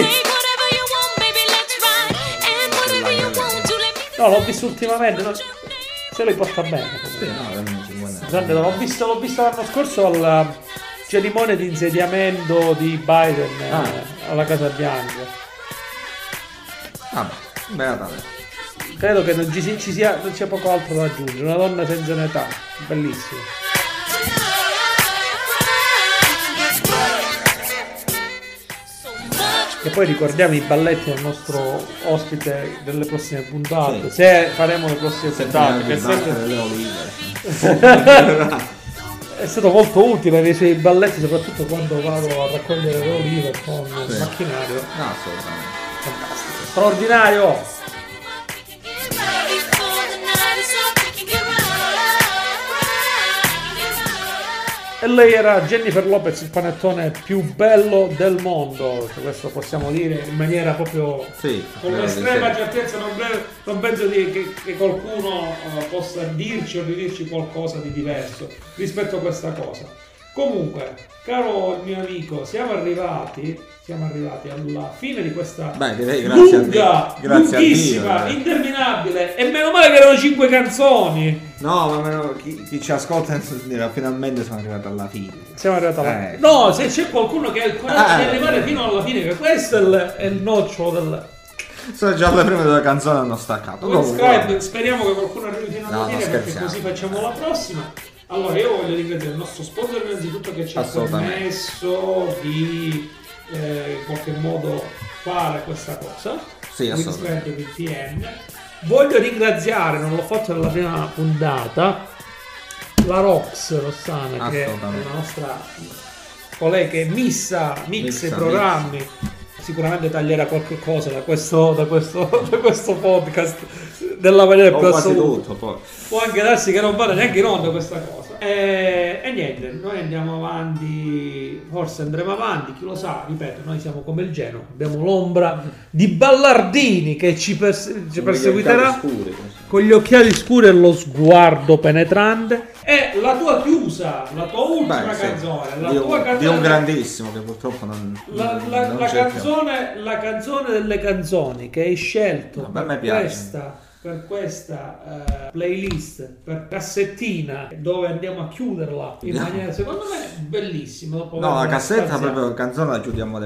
No, l'ho visto ultimamente, no? Se lo porta bene. Sì, no, guarda, l'ho visto, l'ho visto l'anno scorso alla cerimonia di insediamento di Biden ah. eh, alla Casa Bianca. Ah, beh, vabbè. Credo che non ci, ci sia, non c'è poco altro da aggiungere. Una donna senza un'età, bellissima. E poi ricordiamo i balletti del nostro ospite delle prossime puntate, sì. Se faremo le prossime se puntate che sempre... È stato molto utile nei suoi balletti, soprattutto quando vado a raccogliere le olive con sì. il macchinario. No, assolutamente fantastico, straordinario. E lei era Jennifer Lopez, il panettone più bello del mondo, questo possiamo dire in maniera proprio sì, con estrema certezza, non, non penso di, che, che qualcuno uh, possa dirci o ridirci qualcosa di diverso rispetto a questa cosa. Comunque, caro mio amico, siamo arrivati siamo arrivati alla fine di questa Beh, direi, grazie lunga, a Dio. Grazie lunghissima, a Dio, interminabile, e meno male che erano cinque canzoni. No, ma meno, chi, chi ci ascolta finalmente sono arrivato alla fine. Siamo arrivati alla fine. Eh. No, se c'è qualcuno che ha il coraggio eh. di arrivare fino alla fine, che questo è il, è il nocciolo del... Sono già alla prima della canzone hanno staccato. Windscribe, speriamo che qualcuno arrivi fino alla no, fine, perché così facciamo la prossima. Allora, io voglio ringraziare il nostro sponsor innanzitutto che ci ha permesso di eh, in qualche modo fare questa cosa. Sì, assolutamente. V P N. Voglio ringraziare, non l'ho fatto nella prima puntata, la Rox Rossana, che è la nostra collega che missa, mixa i programmi. Mix. Sicuramente taglierà qualche cosa da questo, da questo, da questo podcast della maniera più assoluta. Tutto, poi. Può anche darsi che non vada neanche in onda questa cosa. E, e niente, noi andiamo avanti, forse andremo avanti, chi lo sa, ripeto, noi siamo come il Genoa, abbiamo l'ombra di Ballardini che ci, perse- ci perseguiterà scuri, con gli occhiali scuri e lo sguardo penetrante. E la tua chiusa, la tua ultima Beh, sì. canzone, la Dio, tua canzone di un grandissimo che purtroppo non la, la, non la canzone la canzone delle canzoni che hai scelto, no, per questa per questa uh, playlist, per Cassettina, dove andiamo a chiuderla in maniera, secondo me, bellissima. Dopo no, la cassetta spaziale. Proprio canzone la chiudiamo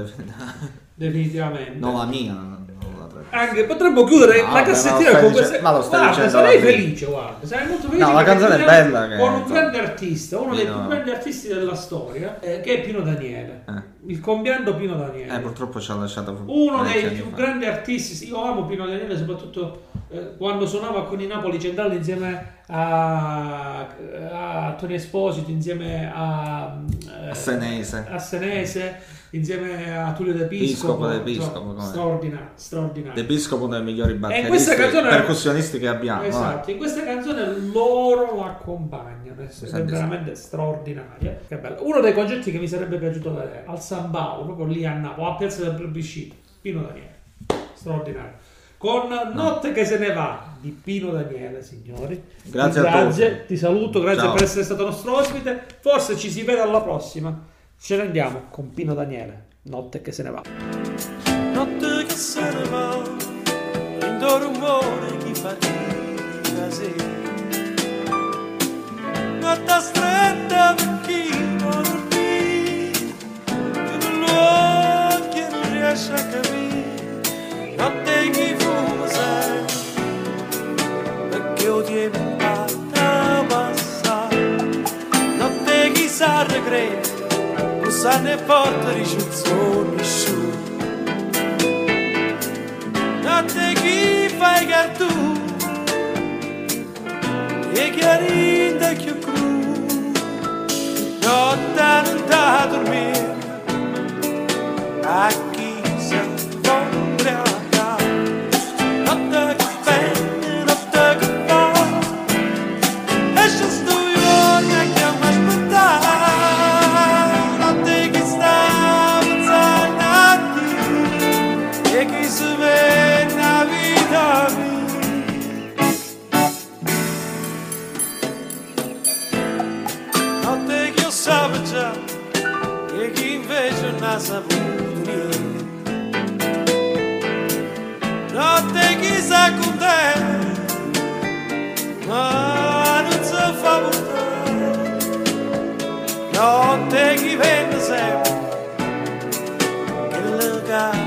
definitivamente. No, la mia non la trovo. Anche potremmo chiudere no, la cassettina beh, con questa. Ma lo stai guarda, dicendo sarei felice, guarda, sarei molto felice. No, la canzone è bella che... con un grande artista, uno Pino... dei più grandi artisti della storia, eh, che è Pino Daniele. Eh. Il compianto Pino Daniele. Eh, purtroppo ci ha lasciato. Uno dei più fa. grandi artisti. Io amo Pino Daniele, soprattutto eh, quando suonava con i Napoli Centrale insieme a, a Tony Esposito, insieme a, eh, a Senese. A Senese, insieme a Tullio De Piscopo. De Piscopo, cioè, straordinario, straordinario. De Piscopo uno dei migliori batteristi e percussionisti che abbiamo. Esatto, eh. in questa canzone loro lo accompagnano, è sì, veramente sì. straordinaria. Che bello. Uno dei concerti che mi sarebbe piaciuto vedere al San Paolo, proprio lì a Napoli, a Piazza del Plebiscito, Pino Daniele, straordinario. Con Notte che se ne va di Pino Daniele, signori. Grazie, ti, a grazie tutti. Ti saluto, grazie Ciao. per essere stato nostro ospite. Forse ci si vede alla prossima. Ce ne andiamo con Pino Daniele, Notte che se ne va. Notte che se ne va, lindo rumore chi fatica sì. Notte stretta per chi non dormì, di un luogo che non riesce a capire. Notte chi fumo sai, perché odierno in patta passa. Notte chi sa regresso, sanno e portare i canzoni su. Notte chi fai cartù e chiarinda più cru. Notte non da dormire a chi si imbriaca. Notte che vende, notte che va, esce sto giorno che a me aspettare. E chi invece non ha saputo niente. Notte chi sa con te, ma non si fa buttare. Notte chi vende sempre che le